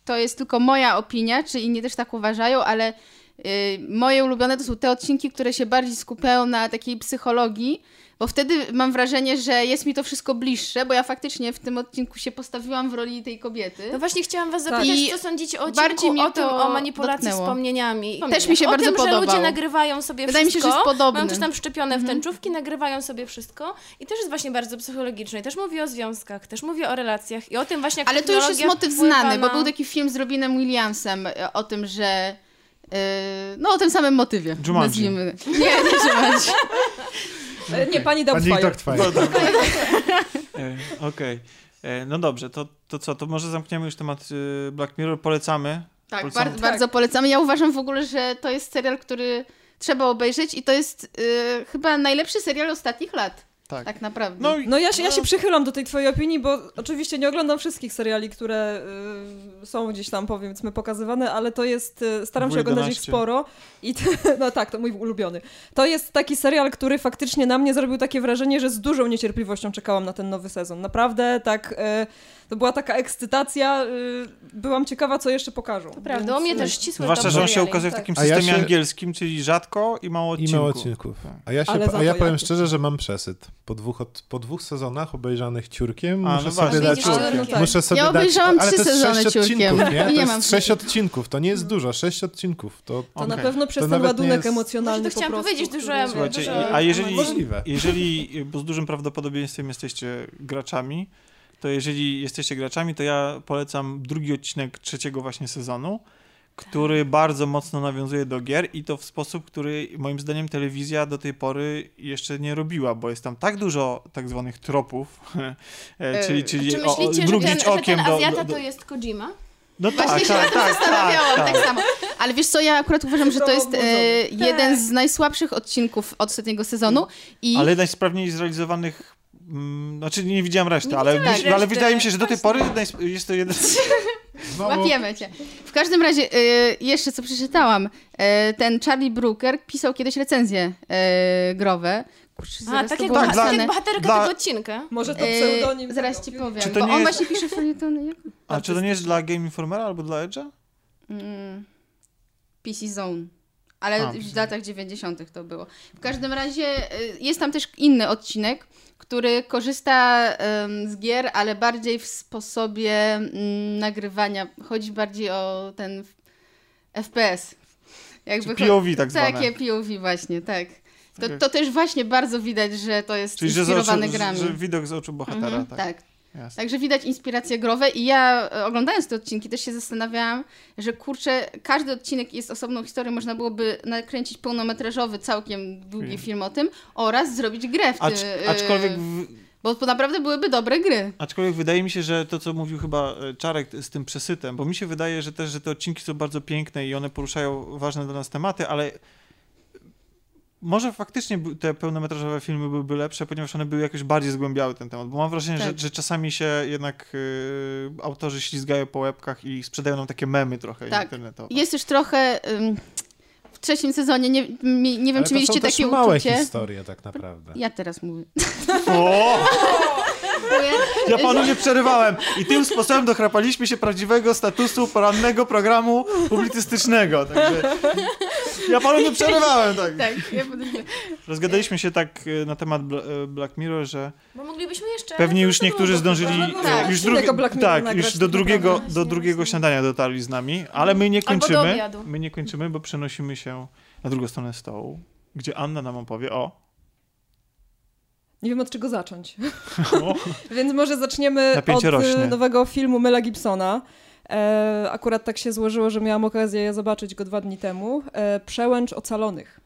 to jest tylko moja opinia, czy inni też tak uważają, ale yy, moje ulubione to są te odcinki, które się bardziej skupiają na takiej psychologii, bo wtedy mam wrażenie, że jest mi to wszystko bliższe, bo ja faktycznie w tym odcinku się postawiłam w roli tej kobiety. No właśnie chciałam was zapytać, tak. co sądzicie o odcinku o, tym, o manipulacji dotknęło. wspomnieniami. Też mi się o bardzo tym, podobał. O tym, że ludzie nagrywają sobie Wydaje wszystko. Wydaje mi się, że jest podobny. Mają też tam wszczepione mhm. wtęczówki, nagrywają sobie wszystko i też jest właśnie bardzo psychologiczne. I też mówi o związkach, też mówi o relacjach i o tym właśnie, jak Ale to już jest motyw znany, na... bo był taki film z Robinem Williamsem o tym, że... Yy, no o tym samym motywie. Jumanji. Nie, nie Jumanji. Okay. Nie, pani Doubtfire. No, tak. Okej. Okay. No dobrze, to, to co? To może zamkniemy już temat Black Mirror. Polecamy. Tak, polecamy. Bardzo, bardzo polecamy. Ja uważam w ogóle, że to jest serial, który trzeba obejrzeć i to jest y, chyba najlepszy serial ostatnich lat. tak. Tak naprawdę. No, no ja się, ja się przychylam do tej twojej opinii, bo oczywiście nie oglądam wszystkich seriali, które y, są gdzieś tam, powiedzmy, pokazywane, ale to jest, y, staram się oglądać ich sporo i t, no tak, to mój ulubiony. To jest taki serial, który faktycznie na mnie zrobił takie wrażenie, że z dużą niecierpliwością czekałam na ten nowy sezon. Naprawdę tak, y, to była taka ekscytacja, y, byłam ciekawa, co jeszcze pokażą. To prawda, więc... o mnie też ścisło. Zwłaszcza, że on się ukazuje tak. w takim systemie ja się... angielskim, czyli rzadko i mało odcinków. I mało odcinków. A ja, się, a ja powiem szczerze, że mam przesyt. Po dwóch, od, po dwóch sezonach obejrzanych ciurkiem a, muszę, no sobie dać, ciurkiem. muszę sobie ja dać... Ja obejrzałam trzy sezony ciurkiem. Nie? To nie jest sześć odcinków, to nie jest dużo, sześć odcinków. To, to okay. na pewno przez to ten ładunek jest... emocjonalny. To chciałam po powiedzieć, dużo... Słuchajcie, dużo... a jeżeli, jeżeli bo z dużym prawdopodobieństwem jesteście graczami, to jeżeli jesteście graczami, to ja polecam drugi odcinek trzeciego właśnie sezonu, który bardzo mocno nawiązuje do gier i to w sposób, który moim zdaniem telewizja do tej pory jeszcze nie robiła, bo jest tam tak dużo tak zwanych tropów, e, czyli, czyli czy myślicie, o, mrugnąć okiem do... Czy myślicie, że ten Azjata do, do... to jest Kojima? No tak, Właśnie tak, się tak, tak, zastanawiałam, tak, tak. tak samo. Ale wiesz co, ja akurat uważam, że to jest e, jeden z najsłabszych odcinków od ostatniego sezonu. I... Ale najsprawniej zrealizowanych... Mm, znaczy nie widziałam reszty, nie ale, widziałam reszty. ale wydaje mi się, że do tej pory jest to jeden... Łapiemy cię. W każdym razie, yy, jeszcze co przeczytałam, yy, ten Charlie Brooker pisał kiedyś recenzje yy, growe. Kurczę, A, tak jak bohaterka dla... tego odcinka. Może to pseudonim. Yy, zaraz ci powiem, bo on jest... właśnie pisze felietony. Jak... A czy to nie jest dla Game Informera albo dla Edge'a? Mm, P C Zone. Ale A, w P C. Latach dziewięćdziesiątych to było. W każdym razie yy, jest tam też inny odcinek, który korzysta um, z gier, ale bardziej w sposobie mm, nagrywania. Chodzi bardziej o ten F P S. Jakby P O V tak zwane. Takie P O V właśnie, tak. To, okay. to też właśnie bardzo widać, że to jest Czyli inspirowane że z oczu, grami. Że widok z oczu bohatera. Mhm, tak. tak. Jasne. Także widać inspiracje growe i ja oglądając te odcinki też się zastanawiałam, że kurczę, każdy odcinek jest osobną historią, można byłoby nakręcić pełnometrażowy, całkiem długi film, film o tym oraz zrobić grę w tym. Acz, aczkolwiek... W... Bo to naprawdę byłyby dobre gry. Aczkolwiek wydaje mi się, że to, co mówił chyba Czarek z tym przesytem, bo mi się wydaje, że też, że te odcinki są bardzo piękne i one poruszają ważne dla nas tematy, ale... Może faktycznie te pełnometrażowe filmy byłyby lepsze, ponieważ one były jakoś bardziej zgłębiały ten temat, bo mam wrażenie, tak. że, że czasami się jednak y, autorzy ślizgają po łebkach i sprzedają nam takie memy trochę tak. internetowe. Jest też trochę... Ym, w trzecim sezonie, nie, mi, nie wiem, czy mieliście takie uczucie... Ale to są też małe historie tak naprawdę. Ja teraz mówię. O! Ja panu nie przerywałem. I tym sposobem dochrapaliśmy się prawdziwego statusu porannego programu publicystycznego. Także... Ja panu nie przerywałem. Tak. tak ja Rozgadaliśmy się tak na temat Black Mirror, że... Bo moglibyśmy jeszcze... Pewnie już niektórzy zdążyli... Tak, już, drugi... tak, już do drugiego, do drugiego śniadania dotarli z nami, ale my nie kończymy. My nie kończymy, bo przenosimy się na drugą stronę stołu, gdzie Anna nam opowie o... Nie wiem, od czego zacząć. Więc może zaczniemy Napięcie od rośnie. nowego filmu Mela Gibsona. E, akurat tak się złożyło, że miałam okazję zobaczyć go dwa dni temu. E, Przełęcz ocalonych.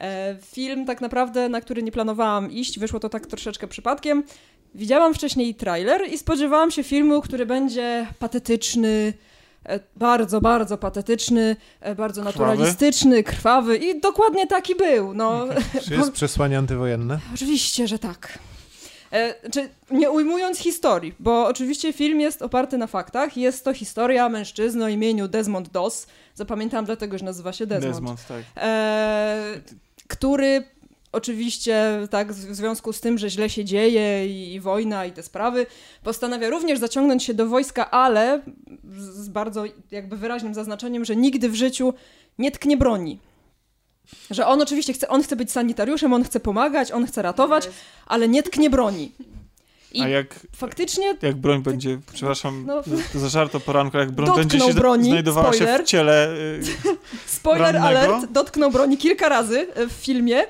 E, film tak naprawdę, na który nie planowałam iść. Wyszło to tak troszeczkę przypadkiem. Widziałam wcześniej trailer i spodziewałam się filmu, który będzie patetyczny, bardzo, bardzo patetyczny, bardzo krwawy. naturalistyczny, krwawy i dokładnie taki był. No. Okay. Czy jest przesłanie antywojenne? Oczywiście, że tak. E, czy, nie ujmując historii, bo oczywiście film jest oparty na faktach. Jest to historia mężczyzny o imieniu Desmond Doss. Zapamiętałam dlatego, że nazywa się Desmond. Desmond, tak. E, który oczywiście tak, w związku z tym, że źle się dzieje i, i wojna i te sprawy, postanawia również zaciągnąć się do wojska, ale z bardzo jakby wyraźnym zaznaczeniem, że nigdy w życiu nie tknie broni. Że on oczywiście chce, on chce być sanitariuszem, on chce pomagać, on chce ratować, ale nie tknie broni. I A jak, faktycznie... jak broń będzie, przepraszam, no, za żart o poranku, jak broń będzie się broni, znajdowała spoiler, się w ciele yy, Spoiler rannego. alert, dotknął broni kilka razy w filmie.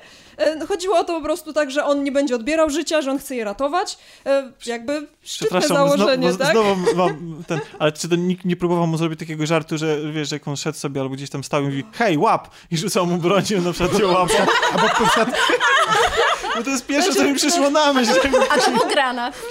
Chodziło o to po prostu tak, że on nie będzie odbierał życia, że on chce je ratować. Jakby szczytne założenie, znowu, tak? Znowu mam ten, ale czy to nikt nie próbował mu zrobić takiego żartu, że wiesz, jak on szedł sobie albo gdzieś tam stał i mówi hej, łap! I rzucał mu broń i on na przykład ją łapał. Albo na przykład... Bo to jest pierwsze, co mi przyszło na myśl. A to był granat.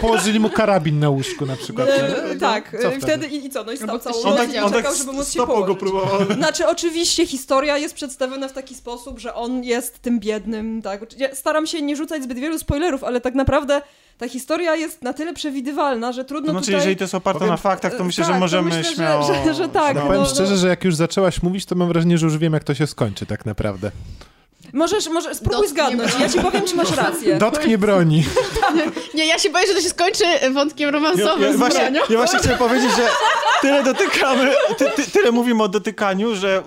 Położyli mu karabin na łóżku na przykład. E, tak, co wtedy i, i co? No i stał całą noc, czekał, tak żeby móc się położyć. Go próbował. Znaczy oczywiście historia jest przedstawiona w taki sposób, że on jest tym biednym. Tak? Ja staram się nie rzucać zbyt wielu spoilerów, ale tak naprawdę ta historia jest na tyle przewidywalna, że trudno znaczy, tutaj... Znaczy, jeżeli to jest oparte powiem... na faktach, to myślę, tak, że możemy myślę, śmiało... Że, że, że tak, no. No, powiem no, szczerze, że jak już zaczęłaś mówić, to mam wrażenie, że już wiem, jak to się skończy tak naprawdę. Możesz, możesz spróbuj Dotknie zgadnąć. Broni. Ja ci powiem, czy masz rację. Dotknie broni. Nie, ja się boję, że to się skończy wątkiem romansowym ja, ja z właśnie, bronią. Ja właśnie chciałem powiedzieć, że tyle dotykamy, ty, ty, tyle mówimy o dotykaniu, że,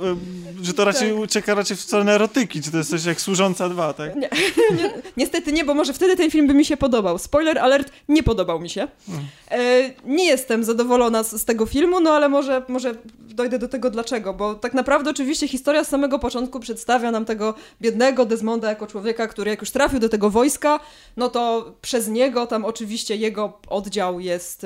że to raczej tak. ucieka raczej w stronę erotyki. Czy to jest coś jak Służąca dwa, tak? Nie, nie, niestety nie, bo może wtedy ten film by mi się podobał. Spoiler alert, nie podobał mi się. Hmm. E, nie jestem zadowolona z, z tego filmu, no ale może, może dojdę do tego dlaczego, bo tak naprawdę oczywiście historia z samego początku przedstawia nam tego biednego Desmonda jako człowieka, który jak już trafił do tego wojska, no to przez niego tam oczywiście jego oddział jest,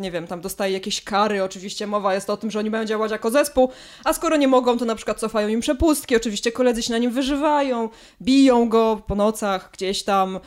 nie wiem, tam dostaje jakieś kary, oczywiście mowa jest o tym, że oni będą działać jako zespół, a skoro nie mogą, to na przykład cofają im przepustki, oczywiście koledzy się na nim wyżywają, biją go po nocach gdzieś tam.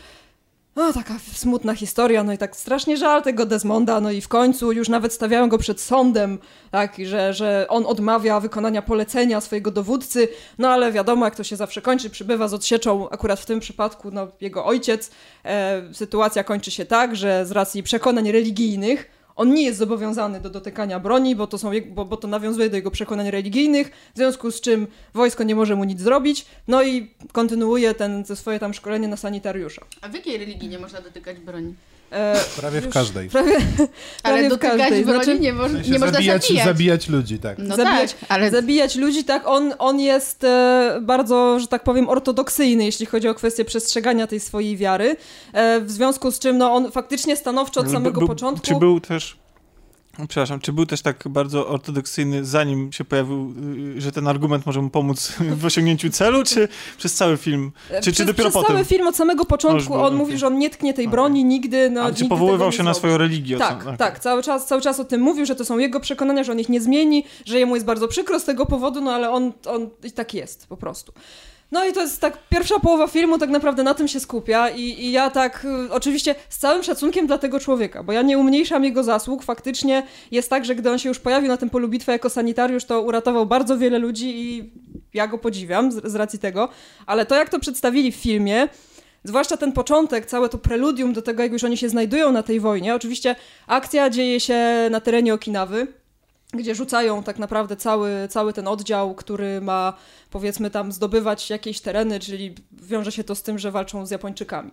No, taka smutna historia, no i tak strasznie żal tego Desmonda, no i w końcu już nawet stawiają go przed sądem, tak, że, że on odmawia wykonania polecenia swojego dowódcy, no ale wiadomo, jak to się zawsze kończy, przybywa z odsieczą, akurat w tym przypadku, no, jego ojciec. E, sytuacja kończy się tak, że z racji przekonań religijnych on nie jest zobowiązany do dotykania broni, bo to, są, bo, bo to nawiązuje do jego przekonań religijnych, w związku z czym wojsko nie może mu nic zrobić, no i kontynuuje ten, swoje tam szkolenie na sanitariusza. A w jakiej religii nie można dotykać broni? E, prawie już, w każdej. Prawie, ale prawie dotykać w każdej. Broni znaczy, nie, mo- w sensie nie można zabijać. Zabijać ludzi, tak. No zabijać, tak, ale... zabijać ludzi, tak. On, on jest e, bardzo, że tak powiem, ortodoksyjny, jeśli chodzi o kwestię przestrzegania tej swojej wiary. E, w związku z czym no, on faktycznie stanowczo od samego by, by, początku... Czy był też... Przepraszam, czy był też tak bardzo ortodoksyjny, zanim się pojawił, że ten argument może mu pomóc w osiągnięciu celu, czy przez cały film? Czy, przez, czy dopiero przez potem? Przez cały film, od samego początku no, on okay. mówi, że on nie tknie tej broni okay. nigdy. No, A czy nigdy powoływał się na swoją religię? Tak, okay. tak. Cały czas, cały czas o tym mówił, że to są jego przekonania, że on ich nie zmieni, że jemu jest bardzo przykro z tego powodu, no ale on, on i tak jest po prostu. No i to jest tak, pierwsza połowa filmu tak naprawdę na tym się skupia i, i ja tak y, oczywiście z całym szacunkiem dla tego człowieka, bo ja nie umniejszam jego zasług, faktycznie jest tak, że gdy on się już pojawił na tym polu bitwy jako sanitariusz, to uratował bardzo wiele ludzi i ja go podziwiam z, z racji tego, ale to jak to przedstawili w filmie, zwłaszcza ten początek, całe to preludium do tego, jak już oni się znajdują na tej wojnie, oczywiście akcja dzieje się na terenie Okinawy, gdzie rzucają tak naprawdę cały, cały ten oddział, który ma, powiedzmy, tam zdobywać jakieś tereny, czyli wiąże się to z tym, że walczą z Japończykami.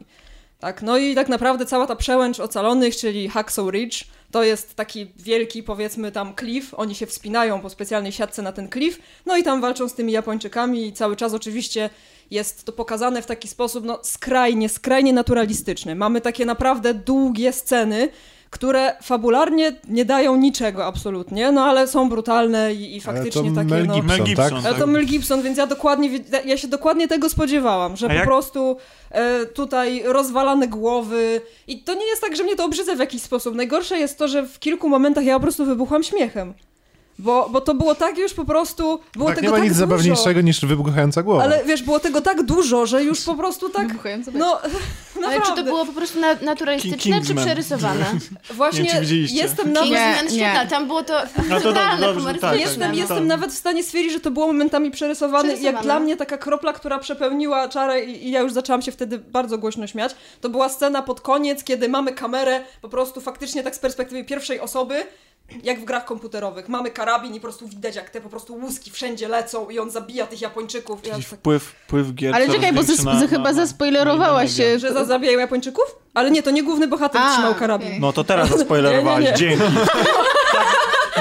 Tak, no i tak naprawdę cała ta przełęcz ocalonych, czyli Hacksaw Ridge, to jest taki wielki, powiedzmy, tam klif, oni się wspinają po specjalnej siatce na ten klif, no i tam walczą z tymi Japończykami i cały czas oczywiście jest to pokazane w taki sposób, no, skrajnie, skrajnie naturalistyczny. Mamy takie naprawdę długie sceny, które fabularnie nie dają niczego absolutnie, no ale są brutalne i, i faktycznie ale to takie... Mel Gibson, no, Mel Gibson, tak? Ale to Mel Gibson, więc ja dokładnie, ja się dokładnie tego spodziewałam, że A po jak... prostu e, tutaj rozwalane głowy i to nie jest tak, że mnie to obrzydza w jakiś sposób. Najgorsze jest to, że w kilku momentach ja po prostu wybuchłam śmiechem. Bo, bo to było tak już po prostu... Było tak, tego nie ma tak nic dużo. Zabawniejszego niż wybuchająca głowa. Ale wiesz, było tego tak dużo, że już po prostu tak... Wybuchająca no, Ale czy to było po prostu na, naturalistyczne, King, czy przerysowane? Właśnie nie, czy jestem nawet... Kingsman świetna, tam było to... No to dobrze, tak, jestem tak, jestem tak. nawet w stanie stwierdzić, że to było momentami przerysowane. przerysowane. Jak dla mnie taka kropla, która przepełniła czarę i, i ja już zaczęłam się wtedy bardzo głośno śmiać, to była scena pod koniec, kiedy mamy kamerę po prostu faktycznie tak z perspektywy pierwszej osoby, jak w grach komputerowych. Mamy karabin i po prostu widać, jak te po prostu łuski wszędzie lecą i on zabija tych Japończyków. I ja tak... wpływ, wpływ gier. Ale czekaj, bo zes- na, chyba zaspoilerowałaś się. Że za- zabijają Japończyków? Ale nie, to nie główny bohater A, trzymał karabin. Okay. No to teraz zaspoilerowałaś. Dzięki.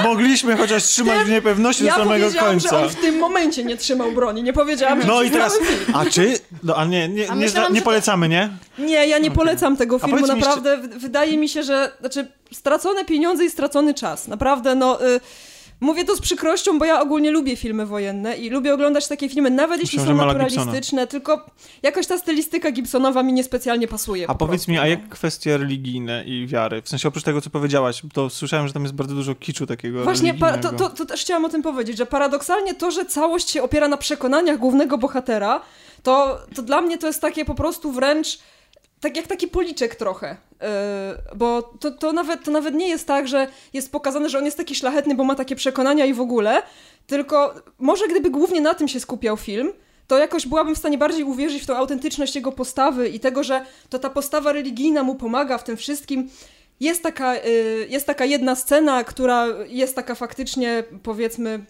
Mogliśmy chociaż trzymać w niepewności ja do samego końca. Ja że on w tym momencie nie trzymał broni. Nie powiedziałam, że No i teraz... A czy... No, a nie, nie, a nie, myślałam, nie polecamy, nie? Nie, ja nie okay. polecam tego filmu. Naprawdę mi, czy... wydaje mi się, że... Znaczy, stracone pieniądze i stracony czas. Naprawdę, no... Y, Mówię to z przykrością, bo ja ogólnie lubię filmy wojenne i lubię oglądać takie filmy, nawet jeśli są naturalistyczne, tylko jakoś ta stylistyka Gibsonowa mi niespecjalnie pasuje. A powiedz mi, a jak kwestie religijne i wiary? W sensie oprócz tego, co powiedziałaś, to słyszałem, że tam jest bardzo dużo kiczu takiego religijnego. Właśnie, to, to, to też chciałam o tym powiedzieć, że paradoksalnie to, że całość się opiera na przekonaniach głównego bohatera, to, to dla mnie to jest takie po prostu wręcz... Tak jak taki policzek trochę, yy, bo to, to, nawet, to nawet nie jest tak, że jest pokazane, że on jest taki szlachetny, bo ma takie przekonania i w ogóle, tylko może gdyby głównie na tym się skupiał film, to jakoś byłabym w stanie bardziej uwierzyć w tą autentyczność jego postawy i tego, że to ta postawa religijna mu pomaga w tym wszystkim. Jest taka, yy, jest taka jedna scena, która jest taka faktycznie, powiedzmy,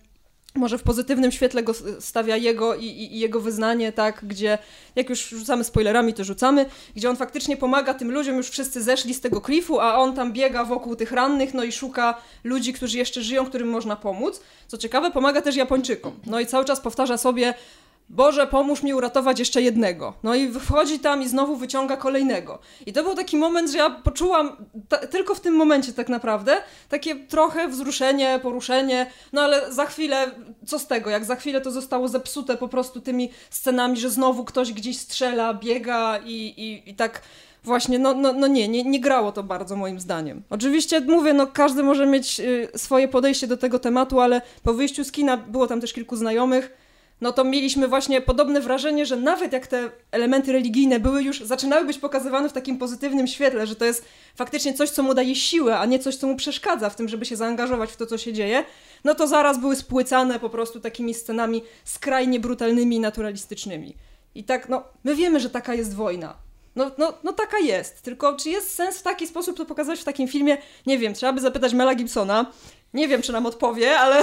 może w pozytywnym świetle go stawia jego i, i jego wyznanie, tak, gdzie, jak już rzucamy spoilerami, to rzucamy, gdzie on faktycznie pomaga tym ludziom, już wszyscy zeszli z tego klifu, a on tam biega wokół tych rannych, no i szuka ludzi, którzy jeszcze żyją, którym można pomóc. Co ciekawe, pomaga też Japończykom. No i cały czas powtarza sobie: Boże, pomóż mi uratować jeszcze jednego. No i wchodzi tam i znowu wyciąga kolejnego. I to był taki moment, że ja poczułam ta, tylko w tym momencie tak naprawdę takie trochę wzruszenie, poruszenie, no ale za chwilę, co z tego, jak za chwilę to zostało zepsute po prostu tymi scenami, że znowu ktoś gdzieś strzela, biega i, i, i tak właśnie, no, no, no nie, nie, nie grało to bardzo moim zdaniem. Oczywiście mówię, no każdy może mieć y, swoje podejście do tego tematu, ale po wyjściu z kina było tam też kilku znajomych, no to mieliśmy właśnie podobne wrażenie, że nawet jak te elementy religijne były już, zaczynały być pokazywane w takim pozytywnym świetle, że to jest faktycznie coś, co mu daje siłę, a nie coś, co mu przeszkadza w tym, żeby się zaangażować w to, co się dzieje, no to zaraz były spłycane po prostu takimi scenami skrajnie brutalnymi i naturalistycznymi. I tak, no, my wiemy, że taka jest wojna. No, no, no taka jest, tylko czy jest sens w taki sposób to pokazać w takim filmie? Nie wiem, trzeba by zapytać Mela Gibsona. Nie wiem, czy nam odpowie, ale...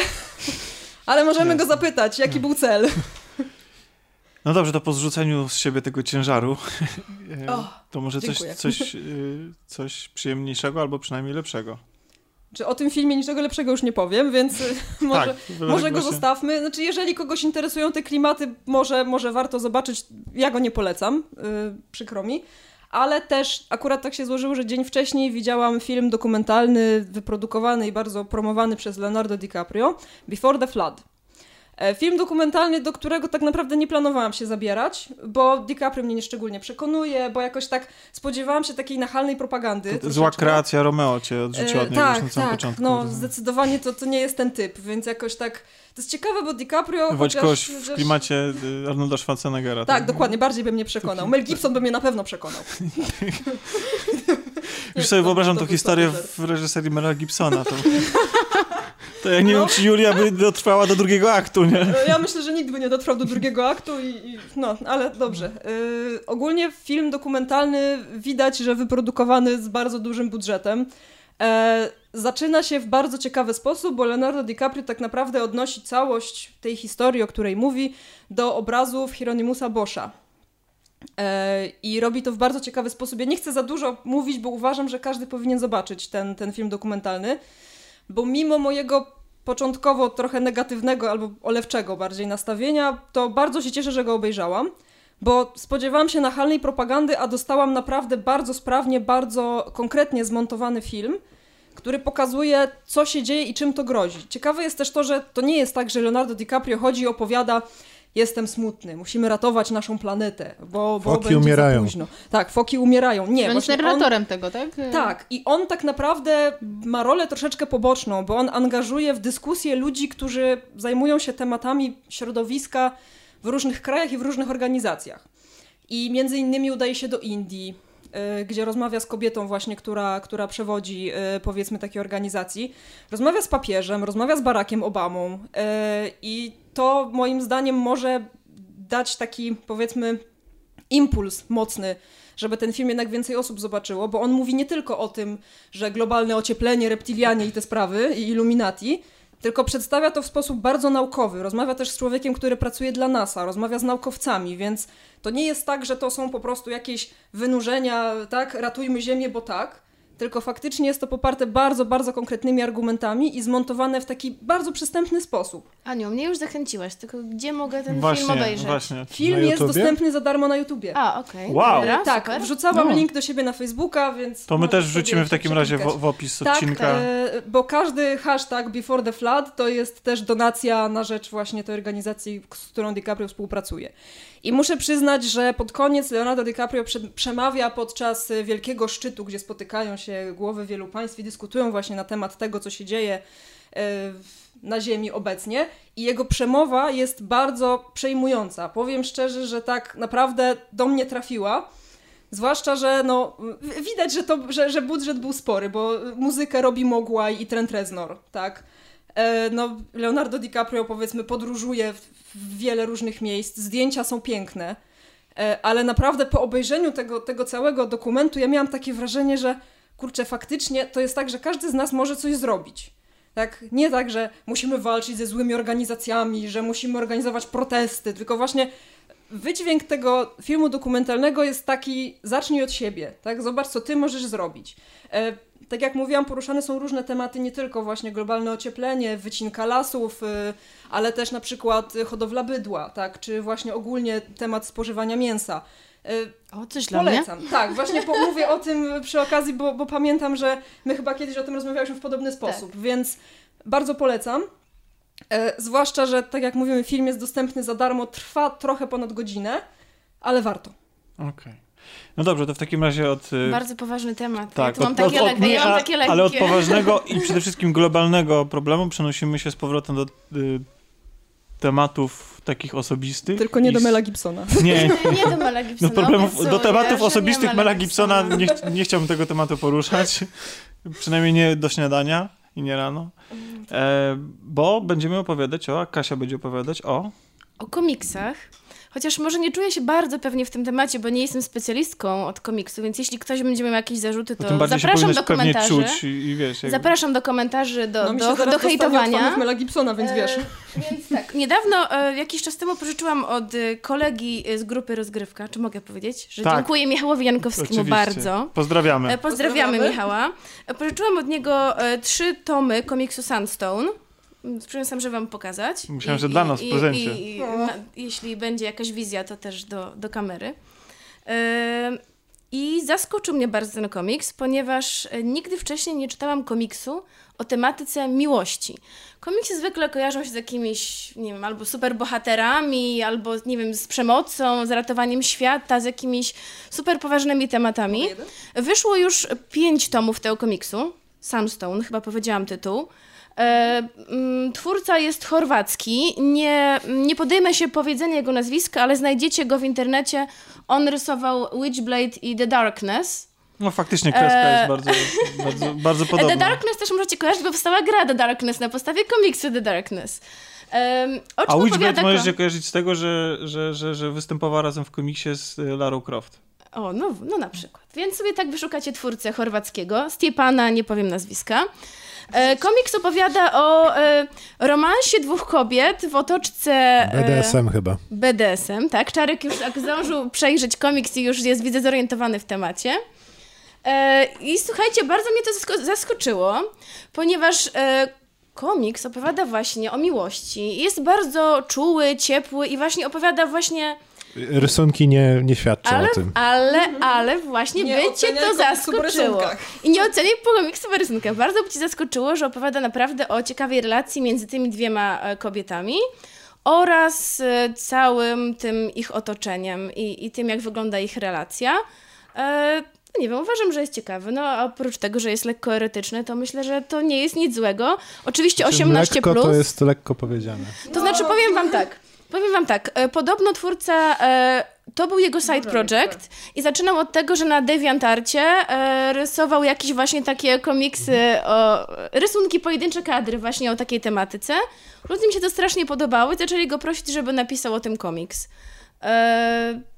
Ale możemy go zapytać, jaki był cel. No dobrze, to po zrzuceniu z siebie tego ciężaru oh, to może coś, coś, coś przyjemniejszego albo przynajmniej lepszego. Czy o tym filmie niczego lepszego już nie powiem, więc może, tak, może tak go właśnie zostawmy. Znaczy, jeżeli kogoś interesują te klimaty, może, może warto zobaczyć. Ja go nie polecam, yy, przykro mi. Ale też akurat tak się złożyło, że dzień wcześniej widziałam film dokumentalny, wyprodukowany i bardzo promowany przez Leonardo DiCaprio, Before the Flood. Film dokumentalny, do którego tak naprawdę nie planowałam się zabierać, bo DiCaprio mnie nieszczególnie przekonuje, bo jakoś tak spodziewałam się takiej nachalnej propagandy. Troszeczkę. Zła kreacja Romeo cię odrzuciła od niego e, już na samym tak, początku. No zdecydowanie to, to nie jest ten typ, więc jakoś tak... To jest ciekawe, bo DiCaprio... Wodź kogoś w chociaż... klimacie Arnolda Schwarzeneggera. Tak, tak, dokładnie, bardziej by mnie przekonał. Mel Gibson by mnie na pewno przekonał. Już sobie to, wyobrażam tą historię w reżyserii Mela Gibsona. To... To ja nie no. wiem, czy Julia by dotrwała do drugiego aktu, nie? Ja myślę, że nikt by nie dotrwał do drugiego aktu, i, i no, ale dobrze. Yy, ogólnie film dokumentalny widać, że wyprodukowany z bardzo dużym budżetem. Yy, zaczyna się w bardzo ciekawy sposób, bo Leonardo DiCaprio tak naprawdę odnosi całość tej historii, o której mówi, do obrazów Hieronymusa Boscha. I robi to w bardzo ciekawy sposób. Ja nie chcę za dużo mówić, bo uważam, że każdy powinien zobaczyć ten, ten film dokumentalny, bo mimo mojego początkowo trochę negatywnego albo olewczego bardziej nastawienia, to bardzo się cieszę, że go obejrzałam, bo spodziewałam się nachalnej propagandy, a dostałam naprawdę bardzo sprawnie, bardzo konkretnie zmontowany film, który pokazuje, co się dzieje i czym to grozi. Ciekawe jest też to, że to nie jest tak, że Leonardo DiCaprio chodzi i opowiada: jestem smutny, musimy ratować naszą planetę, bo, bo będzie umierają. Za późno. Tak, foki umierają. Nie, on jest narratorem on, tego, tak? Tak, i on tak naprawdę ma rolę troszeczkę poboczną, bo on angażuje w dyskusję ludzi, którzy zajmują się tematami środowiska w różnych krajach i w różnych organizacjach. I między innymi udaje się do Indii, y, gdzie rozmawia z kobietą właśnie, która, która przewodzi y, powiedzmy takiej organizacji. Rozmawia z papieżem, rozmawia z Barackiem Obamą y, i to moim zdaniem może dać taki, powiedzmy, impuls mocny, żeby ten film jednak więcej osób zobaczyło, bo on mówi nie tylko o tym, że globalne ocieplenie, reptilianie i te sprawy, i Illuminati, tylko przedstawia to w sposób bardzo naukowy. Rozmawia też z człowiekiem, który pracuje dla NASA, rozmawia z naukowcami, więc to nie jest tak, że to są po prostu jakieś wynurzenia, tak, ratujmy Ziemię, bo tak, tylko faktycznie jest to poparte bardzo, bardzo konkretnymi argumentami i zmontowane w taki bardzo przystępny sposób. Aniu, mnie już zachęciłaś, tylko gdzie mogę ten właśnie, film obejrzeć? Właśnie. Film jest dostępny za darmo na YouTubie. A, okej. Okay. Wow. Dobra, tak, super. Wrzucałam no. link do siebie na Facebooka, więc... To my też wrzucimy w takim razie w, w opis tak, odcinka. Tak, e, bo każdy hashtag Before the Flood to jest też donacja na rzecz właśnie tej organizacji, z którą DiCaprio współpracuje. I muszę przyznać, że pod koniec Leonardo DiCaprio przemawia podczas wielkiego szczytu, gdzie spotykają się głowy wielu państw i dyskutują właśnie na temat tego, co się dzieje na Ziemi obecnie. I jego przemowa jest bardzo przejmująca. Powiem szczerze, że tak naprawdę do mnie trafiła. Zwłaszcza, że no, widać, że, to, że, że budżet był spory, bo muzykę robi Mogłaj i Trent Reznor, tak? No, Leonardo DiCaprio, powiedzmy, podróżuje w wiele różnych miejsc, zdjęcia są piękne, ale naprawdę po obejrzeniu tego, tego całego dokumentu ja miałam takie wrażenie, że kurczę, faktycznie to jest tak, że każdy z nas może coś zrobić. Tak? Nie tak, że musimy walczyć ze złymi organizacjami, że musimy organizować protesty, tylko właśnie wydźwięk tego filmu dokumentalnego jest taki, zacznij od siebie, tak? Zobacz, co ty możesz zrobić. Tak jak mówiłam, poruszane są różne tematy, nie tylko właśnie globalne ocieplenie, wycinka lasów, ale też na przykład hodowla bydła, tak? Czy właśnie ogólnie temat spożywania mięsa. O, coś dla mnie? Polecam. Tak, właśnie mówię o tym przy okazji, bo, bo pamiętam, że my chyba kiedyś o tym rozmawialiśmy w podobny sposób, tak. Więc bardzo polecam. Zwłaszcza, że tak jak mówimy, film jest dostępny za darmo, trwa trochę ponad godzinę, ale warto. Okej. Okay. No dobrze, to w takim razie od... Bardzo poważny temat. Tak, ja, od, mam takie od, od, lekkie, nie, ja mam takie lekkie. Ale od poważnego i przede wszystkim globalnego problemu przenosimy się z powrotem do y, tematów takich osobistych. Tylko nie do Mela Gibsona. Nie, nie do Mela Gibsona. Do, problemów, do tematów osobistych Mela Gibsona nie, nie chciałbym tego tematu poruszać. Przynajmniej nie do śniadania i nie rano. E, bo będziemy opowiadać o... Kasia będzie opowiadać o... O komiksach. Chociaż może nie czuję się bardzo pewnie w tym temacie, bo nie jestem specjalistką od komiksu, więc jeśli ktoś będzie miał jakieś zarzuty, to, to zapraszam do komentarzy. Czuć i, i wiesz, jakby... Zapraszam do komentarzy, do, no, do, do hejtowania. Mela Gibsona, więc wiesz. E, więc tak, niedawno, e, jakiś czas temu pożyczyłam od kolegi z grupy Rozgrywka, czy mogę powiedzieć? Że tak. Dziękuję Michałowi Jankowskiemu. Oczywiście. Bardzo. Pozdrawiamy. E, pozdrawiamy. Pozdrawiamy Michała. E, pożyczyłam od niego e, trzy tomy komiksu Sunstone. Przyniosłam, żeby wam pokazać. Myślałam, I, że i, dla nas w prezencie. I, i, no. na, jeśli będzie jakaś wizja, to też do, do kamery. Yy, I zaskoczył mnie bardzo ten komiks, ponieważ nigdy wcześniej nie czytałam komiksu o tematyce miłości. Komiksy zwykle kojarzą się z jakimiś, nie wiem, albo superbohaterami, albo, nie wiem, z przemocą, z ratowaniem świata, z jakimiś superpoważnymi tematami. Wyszło już pięć tomów tego komiksu. Sunstone, chyba powiedziałam tytuł. Twórca jest chorwacki, nie, nie podejmę się powiedzenia jego nazwiska, ale znajdziecie go w internecie. On rysował Witchblade i The Darkness. No faktycznie kreska jest bardzo, bardzo, bardzo podobna. The Darkness też możecie kojarzyć, bo powstała gra The Darkness na podstawie komiksu The Darkness. O czym A Witchblade możecie kojarzyć z tego, że, że, że, że występowała razem w komiksie z Larą Croft. O, no, no na przykład. Więc sobie tak wyszukacie twórcę chorwackiego, Stjepana, nie powiem nazwiska. E, komiks opowiada o e, romansie dwóch kobiet w otoczce... E, B D S M chyba. B D S M, tak. Czarek już tak zdążył przejrzeć komiks i już jest, widzę, zorientowany w temacie. E, I słuchajcie, bardzo mnie to zaskoczyło, ponieważ... E, komiks opowiada właśnie o miłości. Jest bardzo czuły, ciepły i właśnie opowiada właśnie... Rysunki nie, nie świadczą ale, o tym. Ale, ale właśnie nie by cię to zaskoczyło. I nie oceniaj po komiksu po rysunkach. Bardzo by cię zaskoczyło, że opowiada naprawdę o ciekawej relacji między tymi dwiema kobietami oraz całym tym ich otoczeniem i, i tym, jak wygląda ich relacja. E- Nie wiem, uważam, że jest ciekawy. No a oprócz tego, że jest lekko erotyczny, to myślę, że to nie jest nic złego. Oczywiście osiemnaście plus. Lekko to jest lekko powiedziane. To no. znaczy powiem wam tak. Powiem wam tak. Podobno twórca, to był jego side project i zaczynał od tego, że na DeviantArcie rysował jakieś właśnie takie komiksy, o, rysunki, pojedyncze kadry właśnie o takiej tematyce. Ludziom się to strasznie podobało i zaczęli go prosić, żeby napisał o tym komiks.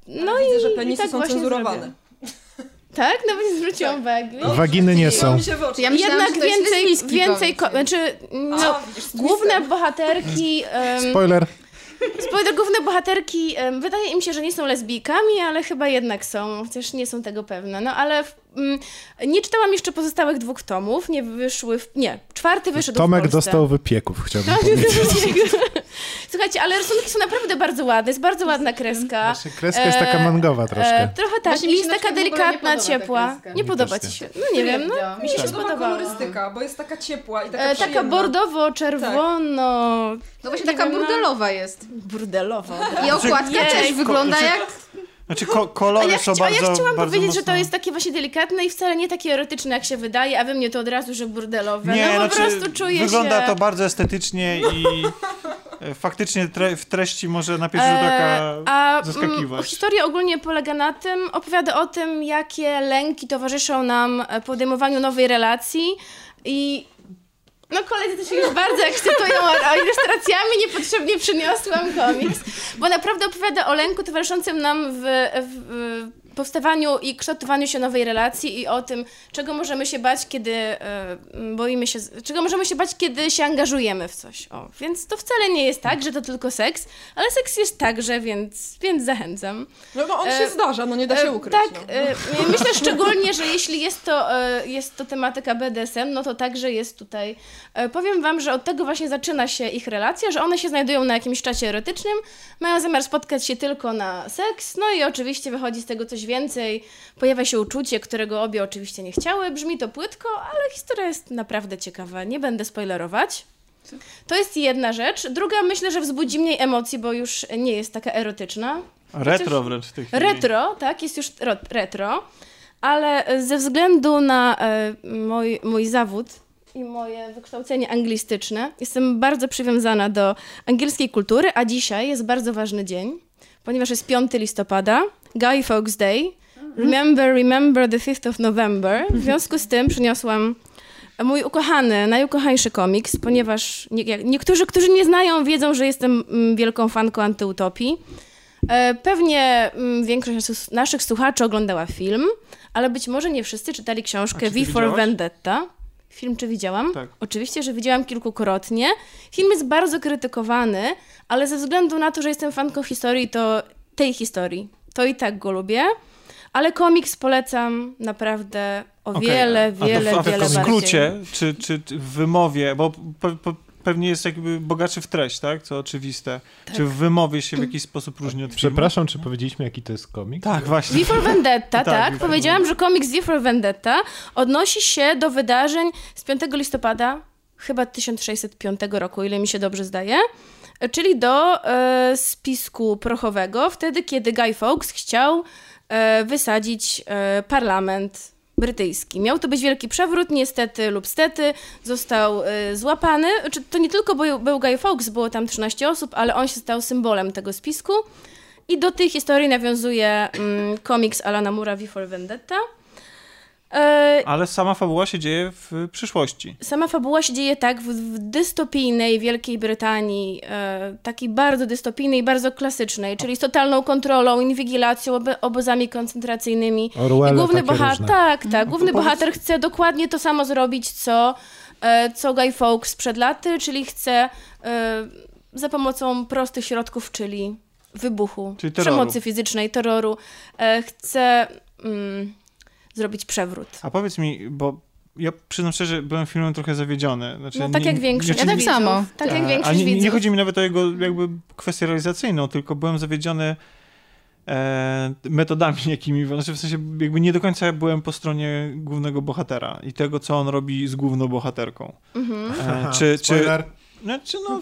No widzę, i, że penisy i tak są właśnie cenzurowane. Zrobił. Tak? Nawet nie zwróciłam uwagi. Tak. No, waginy nie są. Ja myślałam, jednak więcej, więcej, ko- znaczy, no, A, główne bohaterki... Um, Spoiler. Spowiada główne bohaterki, wydaje im się, że nie są lesbijkami, ale chyba jednak są, chociaż nie są tego pewne. No ale w, mm, nie czytałam jeszcze pozostałych dwóch tomów, nie wyszły, w, nie, czwarty wyszedł Tomek w Tomek dostał wypieków, chciałbym powiedzieć. Słuchajcie, ale rysunki są naprawdę bardzo ładne, jest bardzo ładna kreska. Właśnie kreska jest taka mangowa troszkę. E, trochę tak, i jest taka delikatna, nie ciepła. Nie, nie podoba ci się? No nie wiem, no mi się tak podoba kolorystyka, bo jest taka ciepła i taka e, taka bordowo-czerwono... Tak. No właśnie taka wiem, burdelowa no... jest. Burdelowa. I okładka Jej, też wygląda ko, jak... Znaczy ko, kolory ja, są bardzo... A ja chciałam bardzo powiedzieć, mocno... że to jest takie właśnie delikatne i wcale nie takie erotyczne, jak się wydaje, a we mnie to od razu, że burdelowe. Nie, no po znaczy, prostu czuję wygląda się... Wygląda to bardzo estetycznie i... Faktycznie tre- w treści może na pierwszy rzut oka zaskakiwać. A, historia ogólnie polega na tym, opowiada o tym, jakie lęki towarzyszą nam podejmowaniu nowej relacji i no koledzy to się już bardzo ekscytują, a ilustracjami niepotrzebnie przyniosłam komiks, bo naprawdę opowiada o lęku towarzyszącym nam w, w powstawaniu i kształtowaniu się nowej relacji i o tym, czego możemy się bać, kiedy y, boimy się, czego możemy się bać, kiedy się angażujemy w coś. O, więc to wcale nie jest tak, że to tylko seks, ale seks jest także, więc, więc zachęcam. No bo on e, się zdarza, no nie da się ukryć. Tak, no. e, myślę szczególnie, że jeśli jest to, e, jest to tematyka B D S M, no to także jest tutaj. E, powiem wam, że od tego właśnie zaczyna się ich relacja, że one się znajdują na jakimś czacie erotycznym, mają zamiar spotkać się tylko na seks, no i oczywiście wychodzi z tego coś więcej, pojawia się uczucie, którego obie oczywiście nie chciały. Brzmi to płytko, ale historia jest naprawdę ciekawa. Nie będę spoilerować. To jest jedna rzecz. Druga, myślę, że wzbudzi mniej emocji, bo już nie jest taka erotyczna. Retro wręcz w tej chwili. Retro, tak, jest już retro. Ale ze względu na mój, mój zawód i moje wykształcenie anglistyczne, jestem bardzo przywiązana do angielskiej kultury, a dzisiaj jest bardzo ważny dzień, ponieważ jest piątego listopada. Guy Fawkes Day, remember, remember the fifth of November. W związku z tym przyniosłam mój ukochany, najukochańszy komiks, ponieważ nie, niektórzy, którzy mnie znają, wiedzą, że jestem wielką fanką antyutopii. Pewnie większość naszych słuchaczy oglądała film, ale być może nie wszyscy czytali książkę V for Vendetta. Film czy widziałam? Tak. Oczywiście, że widziałam kilkukrotnie. Film jest bardzo krytykowany, ale ze względu na to, że jestem fanką historii, to tej historii. To i tak go lubię, ale komiks polecam naprawdę o okay. wiele, wiele, a to w, a wiele bardziej. W skrócie, czy, czy w wymowie, bo pe, pe, pewnie jest jakby bogatszy w treść, tak? Co oczywiste. Tak. Czy w wymowie się w jakiś sposób różni od filmu? Przepraszam, czy powiedzieliśmy, jaki to jest komiks? Tak, właśnie. V for Vendetta, tak. Powiedziałam, że komiks V for Vendetta odnosi się do wydarzeń z piątego listopada, chyba tysiąc sześćset piątego roku, ile mi się dobrze zdaje. Czyli do e, spisku prochowego, wtedy kiedy Guy Fawkes chciał e, wysadzić e, parlament brytyjski. Miał to być wielki przewrót, niestety lub stety, został e, złapany. To nie tylko był, był Guy Fawkes, było tam trzynaście osób, ale on się stał symbolem tego spisku. I do tej historii nawiązuje mm, komiks Alana Moore'a V for Vendetta. Ale sama fabuła się dzieje w przyszłości. Sama fabuła się dzieje tak w, w dystopijnej Wielkiej Brytanii, e, takiej bardzo dystopijnej, bardzo klasycznej, czyli z totalną kontrolą, inwigilacją, obo- obozami koncentracyjnymi. Orwella, I główny bohater, tak, tak, główny bohater chce dokładnie to samo zrobić, co, e, co Guy Fawkes sprzed laty, czyli chce e, za pomocą prostych środków, czyli wybuchu, czyli przemocy fizycznej, terroru, e, chce... Mm, zrobić przewrót. A powiedz mi, bo ja przyznam szczerze, że byłem filmem trochę zawiedziony. Znaczy, no tak nie, jak większość. Ja tak samo. Tak jak większość nie, widzów. Nie chodzi mi nawet o jego jakby kwestię realizacyjną, tylko byłem zawiedziony e, metodami jakimi, znaczy w sensie jakby nie do końca byłem po stronie głównego bohatera i tego, co on robi z główną bohaterką. Mhm. E, czy, Spoiler. Czy, Znaczy no...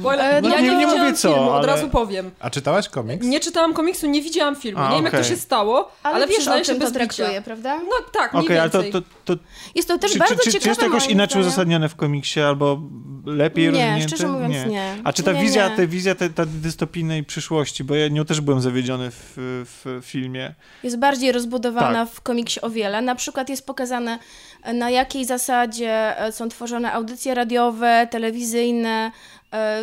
Spoiler, no ja nie, nie, nie mówię co, filmu, ale... od razu powiem. A czytałaś komiks? Nie czytałam komiksu, nie widziałam filmu. A, nie wiem okay. jak to się stało, ale, ale wiesz, o czym to traktuje, prawda? No tak, mniej okay, więcej. To, to, to... Jest to też czy, bardzo czy, ciekawe. Czy jest to jakoś inaczej uzasadnione w komiksie, albo lepiej rozwinięte? Nie, szczerze mówiąc nie. nie. A czy ta nie, wizja, nie. Te wizja te, ta dystopijnej przyszłości, bo ja nią też byłem zawiedziony w, w filmie. Jest bardziej rozbudowana tak. w komiksie o wiele. Na przykład jest pokazane, na jakiej zasadzie są tworzone audycje radiowe, telewizyjne, wizyjne,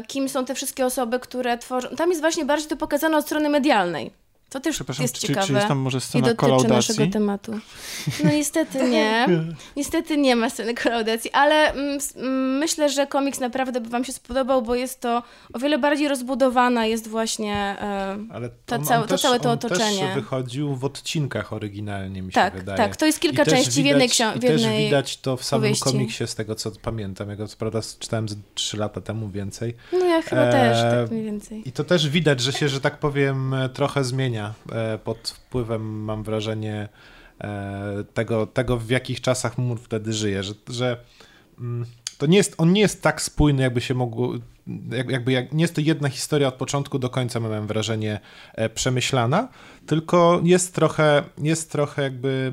kim są te wszystkie osoby, które tworzą. Tam jest właśnie bardziej to pokazane od strony medialnej. To też jest czy, ciekawe czy jest tam może scena i dotyczy kolaudacji? Naszego tematu. No niestety nie. Niestety nie ma sceny kolaudacji, ale mm, myślę, że komiks naprawdę by wam się spodobał, bo jest to o wiele bardziej rozbudowana jest właśnie y, ale to, on, całe, on też, to całe to on otoczenie. Też wychodził w odcinkach oryginalnie, mi tak, się wydaje. Tak, tak. To jest kilka I części widać, w jednej książce. Też widać to w samym powieści. Komiksie, z tego co pamiętam. Ja go co prawda czytałem z trzy lata temu więcej. No ja chyba e, też, tak mniej więcej. I to też widać, że się, że tak powiem, trochę zmienia pod wpływem, mam wrażenie, tego, tego w jakich czasach Moore wtedy żyje, że, że to nie jest, on nie jest tak spójny, jakby się mogło, jakby jak, nie jest to jedna historia od początku do końca, mam wrażenie, przemyślana, tylko jest trochę, jest trochę jakby,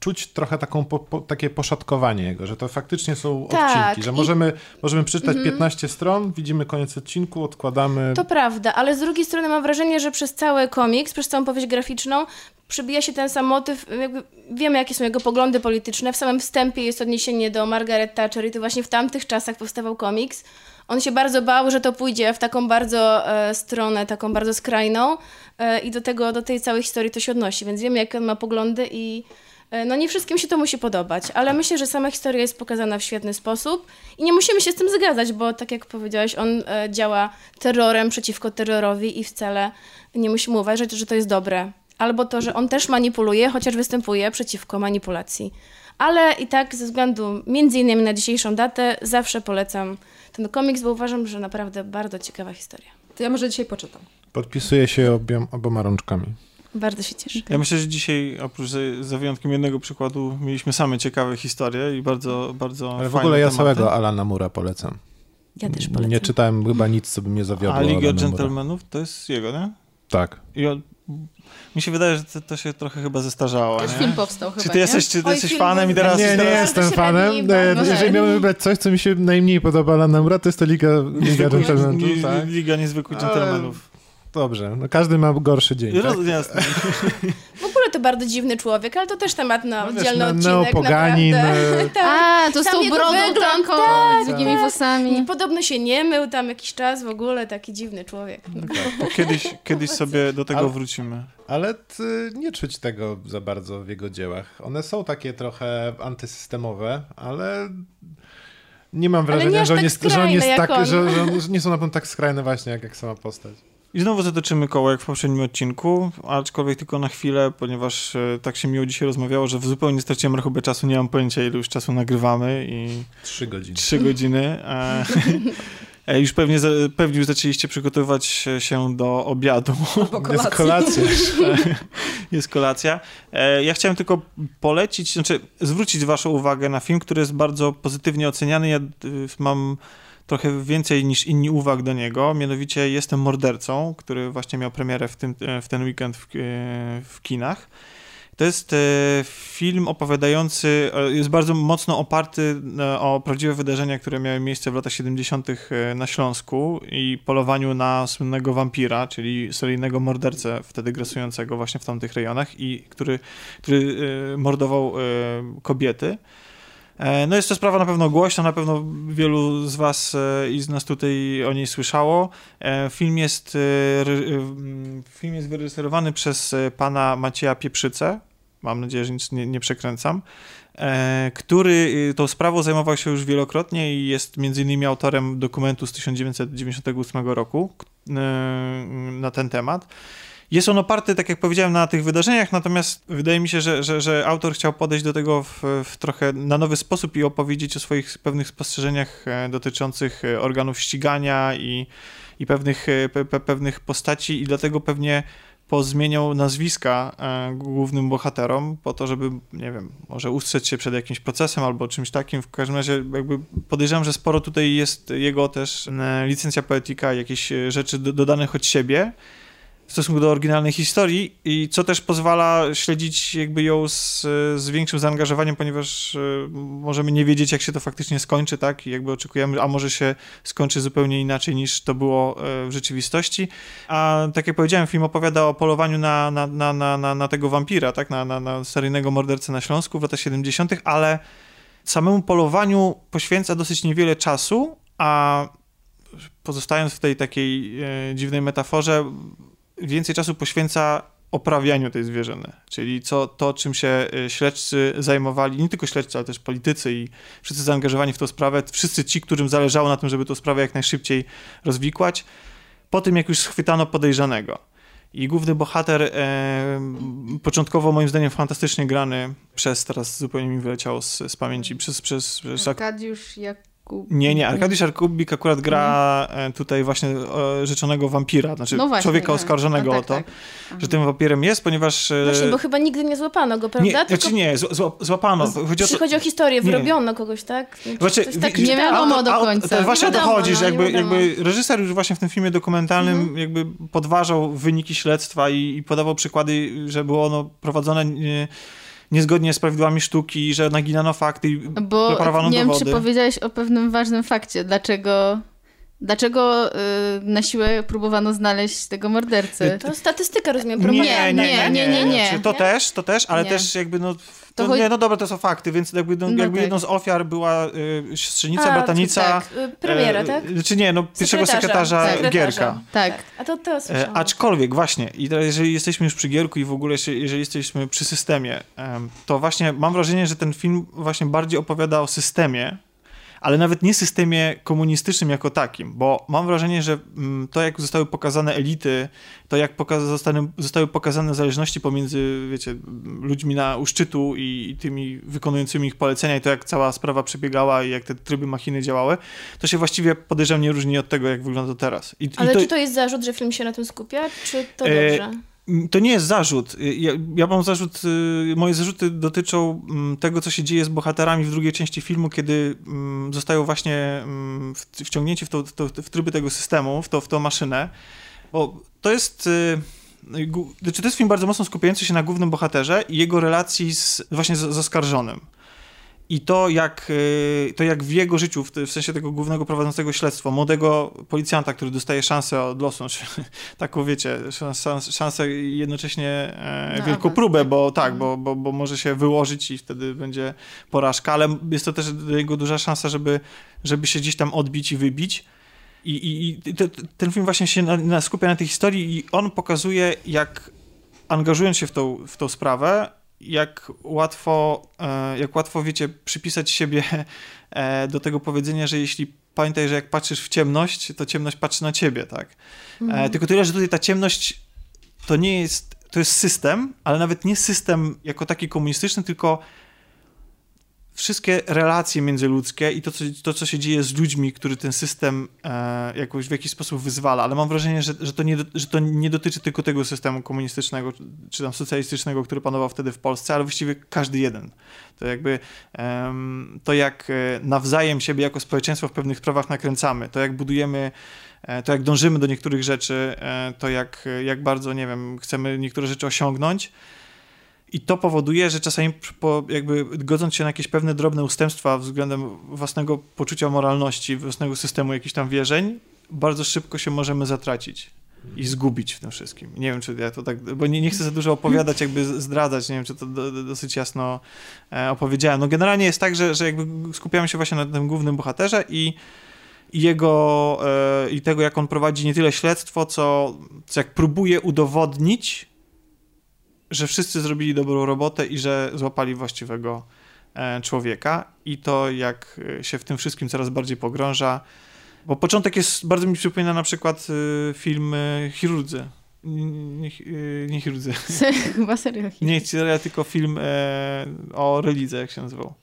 czuć trochę taką po, po, takie poszatkowanie jego, że to faktycznie są tak, odcinki, że i... możemy, możemy przeczytać mm-hmm. piętnaście stron, widzimy koniec odcinku, odkładamy... To prawda, ale z drugiej strony mam wrażenie, że przez cały komiks, przez całą powieść graficzną przybija się ten sam motyw, jakby wiemy, jakie są jego poglądy polityczne, w samym wstępie jest odniesienie do Margaret Thatcher i to właśnie w tamtych czasach powstawał komiks. On się bardzo bał, że to pójdzie w taką bardzo e, stronę, taką bardzo skrajną e, i do tego, do tej całej historii to się odnosi, więc wiemy, jakie on ma poglądy i e, no nie wszystkim się to musi podobać, ale myślę, że sama historia jest pokazana w świetny sposób i nie musimy się z tym zgadzać, bo tak jak powiedziałeś, on e, działa terrorem przeciwko terrorowi i wcale nie musimy uważać, że to jest dobre. Albo to, że on też manipuluje, chociaż występuje przeciwko manipulacji. Ale i tak ze względu między innymi na dzisiejszą datę zawsze polecam ten komiks, bo uważam, że naprawdę bardzo ciekawa historia. To ja może dzisiaj poczytam. Podpisuję się obiom, oboma rączkami. Bardzo się cieszę. Ja myślę, że dzisiaj oprócz za wyjątkiem jednego przykładu mieliśmy same ciekawe historie i bardzo, bardzo fajne. Ale w ogóle ja tematy. Całego Alana Moore'a polecam. Ja też polecam. Nie czytałem chyba nic, co by mnie zawiodło. A Liga Gentlemanów to jest jego, nie? Tak. I on... Mi się wydaje, że to, to się trochę chyba zestarzało. Też film powstał chyba, Czy ty nie? jesteś, czy ty Oj, jesteś fanem i teraz... Nie, nie, teraz... nie jestem fanem. Jeżeli może... miałbym wybrać coś, co mi się najmniej podoba Alana Moore'a, to jest to Liga Gentlemanów. Liga, tak? Liga Niezwykłych Gentlemanów. Dobrze, no każdy ma gorszy dzień. Roz... Tak? Jasne. W ogóle to bardzo dziwny człowiek, ale to też temat na oddzielny no, odcinek. Neopoganin. Tak. A, to z tą brodą taką, tak, z takimi włosami. Tak. Podobno się nie mył tam jakiś czas, w ogóle taki dziwny człowiek. No. Tak. Kiedyś, kiedyś sobie do tego ale, wrócimy. Ale ty, nie czuć tego za bardzo w jego dziełach. One są takie trochę antysystemowe, ale... Nie mam wrażenia, że nie są na pewno tak skrajne właśnie, jak, jak sama postać. I znowu zatoczymy koło, jak w poprzednim odcinku, aczkolwiek tylko na chwilę, ponieważ e, tak się miło dzisiaj rozmawiało, że zupełnie straciłem rachubę czasu, nie mam pojęcia, ile już czasu nagrywamy. I Trzy godziny. Trzy godziny. E, e, już pewnie, pewnie już zaczęliście przygotowywać się do obiadu. Jest kolacja. Jest kolacja. E, ja chciałem tylko polecić, znaczy zwrócić waszą uwagę na film, który jest bardzo pozytywnie oceniany. Ja y, mam... trochę więcej niż inni uwag do niego, mianowicie Jestem mordercą, który właśnie miał premierę w, tym, w ten weekend w, w kinach. To jest film opowiadający, jest bardzo mocno oparty o prawdziwe wydarzenia, które miały miejsce w latach siedemdziesiątych na Śląsku i polowaniu na słynnego wampira, czyli seryjnego mordercę wtedy grasującego właśnie w tamtych rejonach i który, który mordował kobiety. No jest to sprawa na pewno głośna, na pewno wielu z was i z nas tutaj o niej słyszało. Film jest, film jest wyreżyserowany przez pana Macieja Pieprzycę, mam nadzieję, że nic nie, nie przekręcam, który tą sprawą zajmował się już wielokrotnie i jest między innymi autorem dokumentu z tysiąc dziewięćset dziewięćdziesiątego ósmego roku na ten temat. Jest on oparty, tak jak powiedziałem, na tych wydarzeniach, natomiast wydaje mi się, że, że, że autor chciał podejść do tego w, w trochę na nowy sposób i opowiedzieć o swoich pewnych spostrzeżeniach dotyczących organów ścigania i, i pewnych, pe, pe, pewnych postaci i dlatego pewnie pozmieniał nazwiska głównym bohaterom po to, żeby, nie wiem, może ustrzec się przed jakimś procesem albo czymś takim. W każdym razie jakby podejrzewam, że sporo tutaj jest jego też licencja poetyka, jakieś rzeczy do, dodanych od siebie w stosunku do oryginalnej historii i co też pozwala śledzić jakby ją z, z większym zaangażowaniem, ponieważ możemy nie wiedzieć, jak się to faktycznie skończy, tak? I jakby oczekujemy, a może się skończy zupełnie inaczej niż to było w rzeczywistości. A tak jak powiedziałem, film opowiada o polowaniu na, na, na, na, na, na tego wampira, tak? Na, na, na seryjnego mordercę na Śląsku w latach siedemdziesiątych, ale samemu polowaniu poświęca dosyć niewiele czasu, a pozostając w tej takiej e, dziwnej metaforze, więcej czasu poświęca oprawianiu tej zwierzyny, czyli co, to, czym się śledczy zajmowali, nie tylko śledczy, ale też politycy i wszyscy zaangażowani w tę sprawę, wszyscy ci, którym zależało na tym, żeby tę sprawę jak najszybciej rozwikłać, po tym jak już schwytano podejrzanego. I główny bohater, e, początkowo moim zdaniem fantastycznie grany przez, teraz zupełnie mi wyleciało z, z pamięci, przez... przez, przez Arkadiusz jak... Kubik. Nie, nie, Arkadiusz Jakubik akurat gra hmm. tutaj właśnie rzeczonego wampira, znaczy no właśnie, człowieka tak. oskarżonego no tak, o to, tak. że tym wampirem jest, ponieważ... Właśnie, bo chyba nigdy nie złapano go, prawda? Nie, tylko... nie zła, złapano. Chodzi o, to... chodzi o historię, nie. wyrobiono kogoś, tak? Znaczy, coś tak nie wiadomo do końca. Właśnie o to chodzi, że jakby, jakby reżyser już właśnie w tym filmie dokumentalnym mhm. jakby podważał wyniki śledztwa i, i podawał przykłady, że było ono prowadzone... Nie, niezgodnie z prawidłami sztuki, że naginano fakty i preparowano dowody. Bo nie wiem, czy powiedziałeś o pewnym ważnym fakcie. Dlaczego, dlaczego yy, na siłę próbowano znaleźć tego mordercę? To statystyka, rozumiem. Nie, nie, nie, nie, nie, nie. To też, to też, ale nie. też jakby no... To to, nie, no dobra, to są fakty, więc jakby, no, no jakby tak. jedną z ofiar była y, siostrzenica, A, bratanica... Tak. Premiera, tak? E, czy nie, no pierwszego sekretarza, sekretarza, sekretarza. Gierka. Tak. tak. A to, to słyszałam. E, aczkolwiek właśnie, i teraz jeżeli jesteśmy już przy Gierku i w ogóle się, jeżeli jesteśmy przy systemie, em, to właśnie mam wrażenie, że ten film właśnie bardziej opowiada o systemie, ale nawet nie systemie komunistycznym jako takim, bo mam wrażenie, że to jak zostały pokazane elity, to jak poka- zostały, zostały pokazane zależności pomiędzy, wiecie, ludźmi na u szczytu i, i tymi wykonującymi ich polecenia i to jak cała sprawa przebiegała i jak te tryby machiny działały, to się właściwie podejrzewam nie różni od tego, jak wygląda to teraz. I, ale i to... czy to jest zarzut, że film się na tym skupia, czy to dobrze? E... To nie jest zarzut. Ja, ja mam zarzut, moje zarzuty dotyczą tego, co się dzieje z bohaterami w drugiej części filmu, kiedy zostają właśnie wciągnięci w, to, to, w tryby tego systemu, w, to, w tą maszynę. Bo to jest... To jest film bardzo mocno skupiający się na głównym bohaterze i jego relacji z, właśnie z, z oskarżonym. I to jak, to jak w jego życiu, w sensie tego głównego prowadzącego śledztwo, młodego policjanta, który dostaje szansę od losu, taką wiecie, szansę i jednocześnie no, wielką awans. próbę, bo tak, bo, bo, bo może się wyłożyć i wtedy będzie porażka, ale jest to też jego duża szansa, żeby, żeby się gdzieś tam odbić i wybić. I, i, i te, ten film właśnie się na, na skupia na tej historii i on pokazuje, jak angażując się w tą, w tą sprawę, Jak łatwo, jak łatwo, wiecie, przypisać siebie do tego powiedzenia, że jeśli pamiętaj, że jak patrzysz w ciemność, to ciemność patrzy na ciebie, tak? Mm. Tylko tyle, że tutaj ta ciemność to nie jest, to jest system, ale nawet nie system jako taki komunistyczny, tylko wszystkie relacje międzyludzkie i to, co, to, co się dzieje z ludźmi, który ten system e, jakoś w jakiś sposób wyzwala, ale mam wrażenie, że, że, to nie, że to nie dotyczy tylko tego systemu komunistycznego, czy tam socjalistycznego, który panował wtedy w Polsce, ale właściwie każdy jeden. To jakby e, to, jak nawzajem siebie jako społeczeństwo w pewnych sprawach nakręcamy, to jak budujemy, e, to jak dążymy do niektórych rzeczy, e, to jak, jak bardzo, nie wiem, chcemy niektóre rzeczy osiągnąć. I to powoduje, że czasami po, jakby godząc się na jakieś pewne drobne ustępstwa względem własnego poczucia moralności, własnego systemu jakichś tam wierzeń, bardzo szybko się możemy zatracić i zgubić w tym wszystkim. Nie wiem, czy ja to tak, bo nie, nie chcę za dużo opowiadać, jakby zdradzać, nie wiem, czy to do, do, dosyć jasno e, opowiedziałem. No generalnie jest tak, że, że jakby skupiamy się właśnie na tym głównym bohaterze i i jego, e, i tego, jak on prowadzi nie tyle śledztwo, co, co jak próbuje udowodnić, że wszyscy zrobili dobrą robotę i że złapali właściwego człowieka i to jak się w tym wszystkim coraz bardziej pogrąża, bo początek jest, bardzo mi przypomina na przykład film Chirurdzy. Nie, nie Chirurdzy. Chyba serio. Nie, tylko film o relidze, jak się nazywał.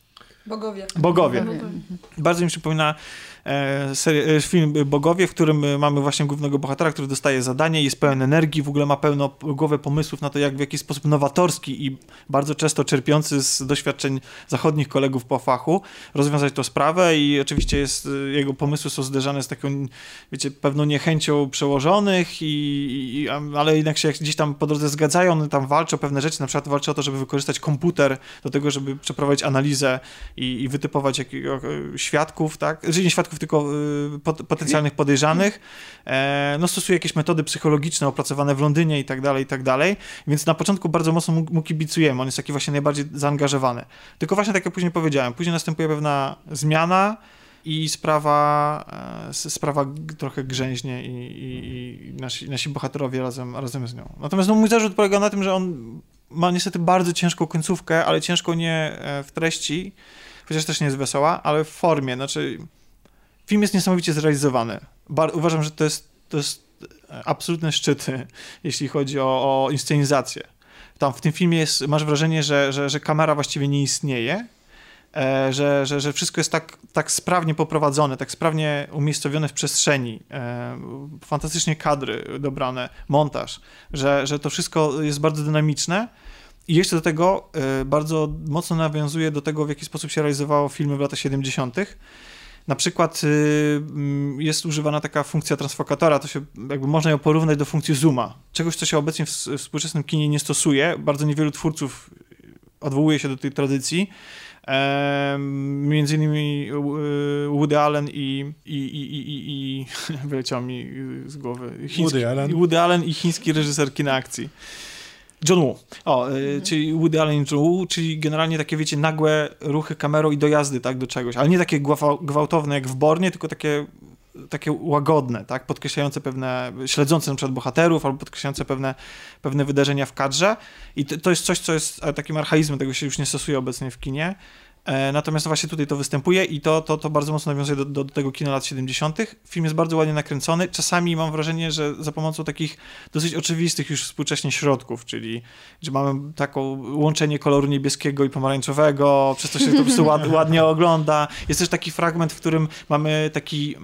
Bogowie. Bogowie. Bogowie. Bardzo mi przypomina serię, film Bogowie, w którym mamy właśnie głównego bohatera, który dostaje zadanie, jest pełen energii, w ogóle ma pełną głowę pomysłów na to, jak w jakiś sposób nowatorski i bardzo często czerpiący z doświadczeń zachodnich kolegów po fachu rozwiązać tę sprawę i oczywiście jest, jego pomysły są zderzane z taką, wiecie, pewną niechęcią przełożonych, i, i, ale jednak się gdzieś tam po drodze zgadzają, one tam walczą o pewne rzeczy, na przykład walczą o to, żeby wykorzystać komputer do tego, żeby przeprowadzić analizę i, i wytypować jak, świadków, tak? Czyli nie świadków, tylko y, potencjalnych podejrzanych, e, no stosuje jakieś metody psychologiczne opracowane w Londynie i tak dalej, i tak dalej, więc na początku bardzo mocno mu, mu kibicujemy, on jest taki właśnie najbardziej zaangażowany. Tylko właśnie tak jak później powiedziałem, później następuje pewna zmiana, i sprawa, sprawa trochę grzęźnie i, i, i nasi, nasi bohaterowie razem, razem z nią. Natomiast no, mój zarzut polega na tym, że on ma niestety bardzo ciężką końcówkę, ale ciężką nie w treści, chociaż też nie jest wesoła, ale w formie. Znaczy, film jest niesamowicie zrealizowany. Bar- uważam, że to jest, to jest absolutne szczyty, jeśli chodzi o, o inscenizację. Tam w tym filmie jest, masz wrażenie, że, że, że kamera właściwie nie istnieje, e, że, że, że wszystko jest tak, tak sprawnie poprowadzone, tak sprawnie umiejscowione w przestrzeni, e, fantastycznie kadry dobrane, montaż, że, że to wszystko jest bardzo dynamiczne i jeszcze do tego e, bardzo mocno nawiązuje do tego, w jaki sposób się realizowało filmy w latach siedemdziesiątych. Na przykład jest używana taka funkcja transfokatora, to się jakby można ją porównać do funkcji zooma. Czegoś, co się obecnie w współczesnym kinie nie stosuje. Bardzo niewielu twórców odwołuje się do tej tradycji. Między innymi Woody Allen i... i, i, i, i wyleciał mi z głowy. Chiński, Woody Allen. Woody Allen i chiński reżyser kina akcji. John Woo. O, mhm. Czyli Woody Allen i John Woo, czyli generalnie takie, wiecie, nagłe ruchy kamerą i dojazdy, tak, do czegoś, ale nie takie gwałtowne jak w Bornie, tylko takie, takie łagodne, tak, podkreślające pewne, śledzące na przykład bohaterów albo podkreślające pewne, pewne wydarzenia w kadrze i to, to jest coś, co jest takim archaizmem, tego się już nie stosuje obecnie w kinie, e, natomiast właśnie tutaj to występuje i to, to, to bardzo mocno nawiązuje do, do, do tego kina lat siedemdziesiątych. Film jest bardzo ładnie nakręcony, czasami mam wrażenie, że za pomocą takich dosyć oczywistych już współcześnie środków, czyli że mamy taką łączenie koloru niebieskiego i pomarańczowego, przez to się to po prostu ład, ładnie ogląda. Jest też taki fragment, w którym mamy taki,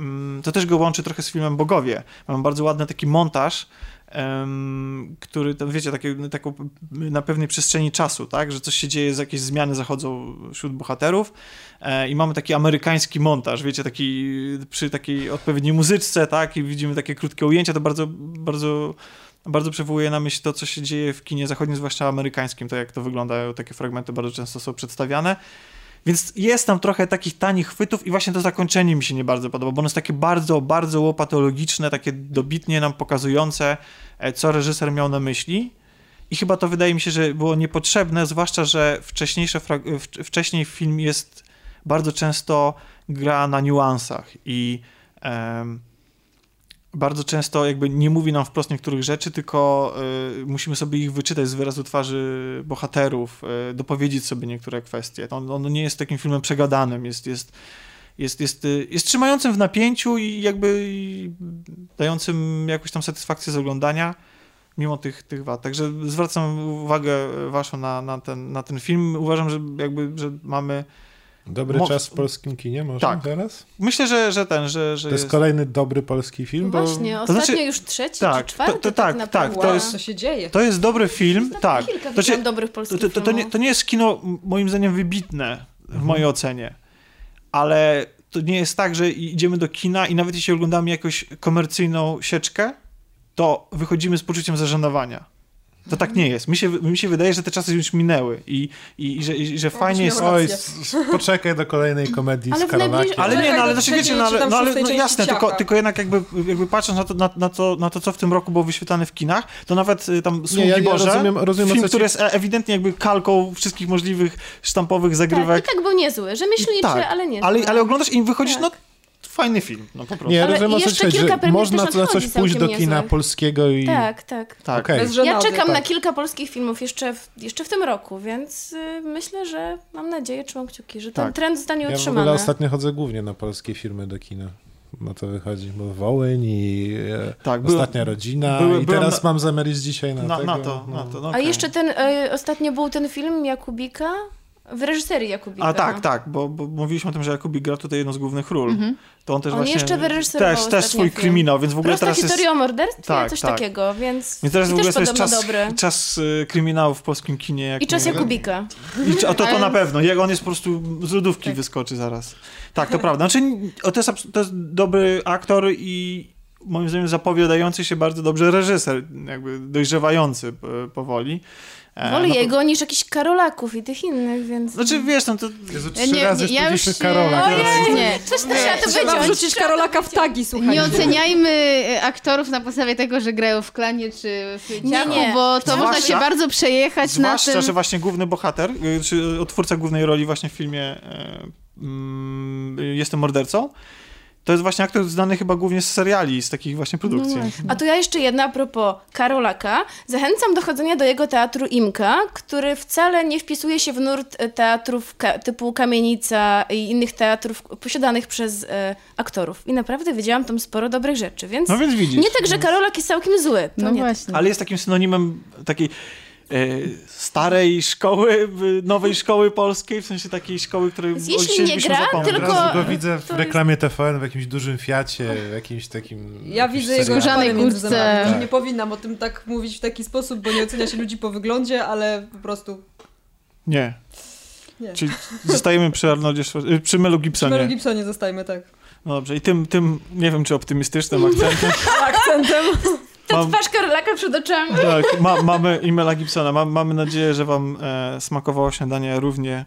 to też go łączy trochę z filmem Bogowie, mamy bardzo ładny taki montaż, Um, który, to, wiecie, takie, taką, na pewnej przestrzeni czasu, tak, że coś się dzieje, jakieś zmiany zachodzą wśród bohaterów e, i mamy taki amerykański montaż, wiecie, taki przy takiej odpowiedniej muzyczce, tak, i widzimy takie krótkie ujęcia, to bardzo, bardzo, bardzo przywołuje na myśl to, co się dzieje w kinie zachodnim, zwłaszcza amerykańskim, to jak to wygląda, takie fragmenty bardzo często są przedstawiane. Więc jest tam trochę takich tanich chwytów i właśnie to zakończenie mi się nie bardzo podoba, bo ono jest takie bardzo, bardzo łopatologiczne, takie dobitnie nam pokazujące, co reżyser miał na myśli. I chyba to wydaje mi się, że było niepotrzebne, zwłaszcza, że wcześniejsze fra- wcześniej film jest bardzo często gra na niuansach i um, bardzo często jakby nie mówi nam wprost niektórych rzeczy, tylko y, musimy sobie ich wyczytać z wyrazu twarzy bohaterów, y, dopowiedzieć sobie niektóre kwestie. On, on nie jest takim filmem przegadanym, jest, jest, jest, jest, y, jest trzymającym w napięciu i jakby i dającym jakąś tam satysfakcję z oglądania, mimo tych, tych wad. Także zwracam uwagę waszą na, na, ten, na ten film. Uważam, że jakby, że mamy... Dobry Mo- czas w polskim kinie, może tak. Teraz? Myślę, że, że ten, że, że to jest, jest kolejny dobry polski film. Bo... Właśnie, ostatnio to znaczy... już trzeci tak, czy czwarty. To, to, tak, tak, tak to jest, co się dzieje. To jest dobry film, to tak. Kilka to, się, dobrych polskich to, to, to, nie, to nie jest kino, moim zdaniem, wybitne w mhm. mojej ocenie, ale to nie jest tak, że idziemy do kina i nawet jeśli oglądamy jakąś komercyjną sieczkę, to wychodzimy z poczuciem zażenowania. To tak nie jest. Mi się, mi się wydaje, że te czasy już minęły i, i, i, że, i że fajnie jest... Oj, poczekaj do kolejnej komedii ale z Karolakiem. Ale nie, no, ale znaczy wiecie, no, ale, no, ale no, jasne, tylko, tylko jednak jakby, jakby patrząc na to, na, na, to, na to, co w tym roku było wyświetlane w kinach, to nawet tam Sługi nie, ja, ja Boże, rozumiem, rozumiem, film, który jest ewidentnie jakby kalką wszystkich możliwych sztampowych zagrywek. Tak, i tak był niezły, że myślicie, tak, ale nie. Ale, ale oglądasz i wychodzisz, tak. No... Fajny film, no po prostu. Nie, ale rozumiem, jeszcze coś, kilka że można na coś pójść do kina niezłych. Polskiego i... Tak, tak. tak. Okay. Bez żenady, ja czekam tak. na kilka polskich filmów jeszcze w, jeszcze w tym roku, więc y, myślę, że mam nadzieję, trzymam kciuki, że ten tak. trend zostanie ja utrzymany. Ja w ogóle ostatnio chodzę głównie na polskie filmy do kina. No to wychodzi, bo Wołyń i tak, Ostatnia byłem, rodzina byłem, i teraz na, mam zamiar iść dzisiaj na, na, tego, na to. No. Na to no okay. A jeszcze ten, y, ostatnio był ten film Jakubika. W reżyserii Jakubika. A tak, tak, bo, bo mówiliśmy o tym, że Jakubik gra tutaj jedną z głównych ról. Mm-hmm. To on też on właśnie jeszcze wyreżyserował też, też swój film. Kryminał, więc w ogóle Prosta teraz historia jest... o morderstwie, tak, coś tak. takiego, więc... więc teraz w ogóle to jest czas, czas kryminału w polskim kinie. Jak I czas nie... Jakubika. I, a to, to na pewno, jak on jest po prostu z lodówki tak. wyskoczy zaraz. Tak, to prawda. Znaczy, to jest, to jest dobry aktor i moim zdaniem zapowiadający się bardzo dobrze reżyser, jakby dojrzewający powoli. Wolę no, jego niż jakichś Karolaków i tych innych, więc... Znaczy wiesz, no to... Jezu, trzy ja nie, razy ja już Karola. Nie, nie. Coś to trzeba to trzeba wrzucić Karolaka w tagi, słuchajcie. Nie oceniajmy aktorów na podstawie tego, że grają w Klanie czy w Ciachu, nie, nie. bo to zwłaszcza, można się bardzo przejechać na tym... Zwłaszcza, że właśnie główny bohater, czy twórca głównej roli właśnie w filmie mm, Jestem mordercą. To jest właśnie aktor znany chyba głównie z seriali, z takich właśnie produkcji. No właśnie. A tu ja jeszcze jedna a propos Karola K. Zachęcam do chodzenia do jego teatru Imka, który wcale nie wpisuje się w nurt teatrów ka- typu Kamienica i innych teatrów posiadanych przez e, aktorów. I naprawdę widziałam tam sporo dobrych rzeczy, więc, no więc widzisz, nie tak, że Karolak jest całkiem zły. To no nie właśnie. Tak. Ale jest takim synonimem takiej starej szkoły, nowej szkoły polskiej, w sensie takiej szkoły, której... Jeśli nie gra, tylko... Teraz go widzę w reklamie T V N, w jakimś dużym Fiacie, w jakimś takim... Ja widzę jego żanej kurtce. Nie powinnam o tym tak mówić w taki sposób, bo nie ocenia się ludzi po wyglądzie, ale po prostu... Nie. nie. Czyli zostajemy przy Arnoldzie, przy Melu Gibsonie. Przy Melu Gibsonie zostajmy, tak. No dobrze, i tym, tym, nie wiem, czy optymistycznym akcentem. akcentem. Ta Mam... twarz Karolaka przed oczami. Tak, ma, mamy Mela Gibsona. Ma, mamy nadzieję, że wam e, smakowało śniadanie równie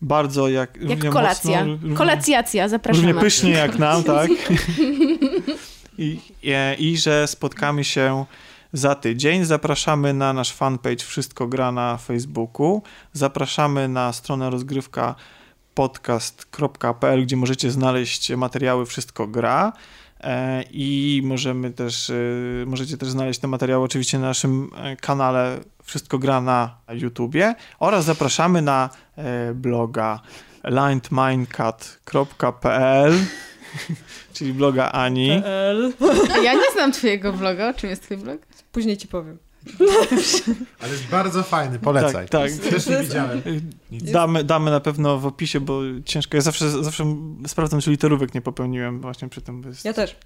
bardzo jak... Jak równie kolacja. Mocno, równie, kolacjacja, zapraszamy. Równie pysznie jak nam, tak? I, e, I że spotkamy się za tydzień. Zapraszamy na nasz fanpage Wszystko Gra na Facebooku. Zapraszamy na stronę rozgrywka podcast kropka p l, gdzie możecie znaleźć materiały Wszystko Gra. I możemy też, możecie też znaleźć te materiały oczywiście na naszym kanale Wszystko Gra na YouTubie oraz zapraszamy na bloga landminecat kropka p l, czyli bloga Ani. Ja nie znam twojego bloga, o czym jest twój blog? Później ci powiem. Ale jest bardzo fajny, polecaj. Tak, tak. Też nie widziałem. Damy, damy na pewno w opisie, bo ciężko. Ja zawsze, zawsze sprawdzam, czy literówek nie popełniłem właśnie przy tym. Jest... Ja też.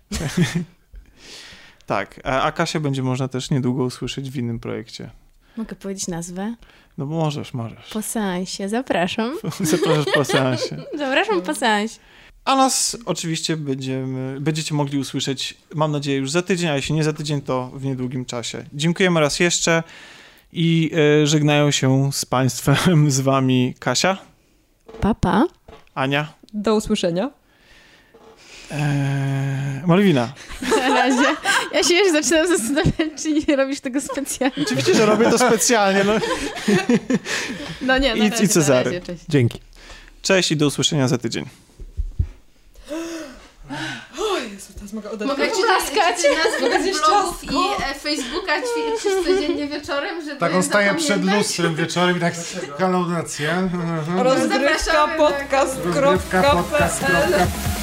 Tak, a Kasię będzie można też niedługo usłyszeć w innym projekcie. Mogę powiedzieć nazwę? No możesz, możesz. Po seansie, zapraszam. Zapraszasz po seansie. Zapraszam po seansie. A nas oczywiście będziemy, będziecie mogli usłyszeć, mam nadzieję, już za tydzień, a jeśli nie za tydzień, to w niedługim czasie. Dziękujemy raz jeszcze i y, żegnają się z Państwem, z Wami Kasia. Pa, pa. Ania. Do usłyszenia. Eee, Malwina. Na razie. Ja się już zaczynam zastanawiać, czy nie robisz tego specjalnie. Oczywiście, że robię to specjalnie. No, no nie, na I, razie, i Cezary. Na razie, cześć. Dzięki. Cześć i do usłyszenia za tydzień. O Jezu, teraz mogę odebrać. Mogę ci naskać nazwy blogów i e, Facebooka ćwiczysz codziennie wieczorem, żeby tak on staje przed lustrem wieczorem i tak kolaudacja. Rozgrywka podcast kropka p l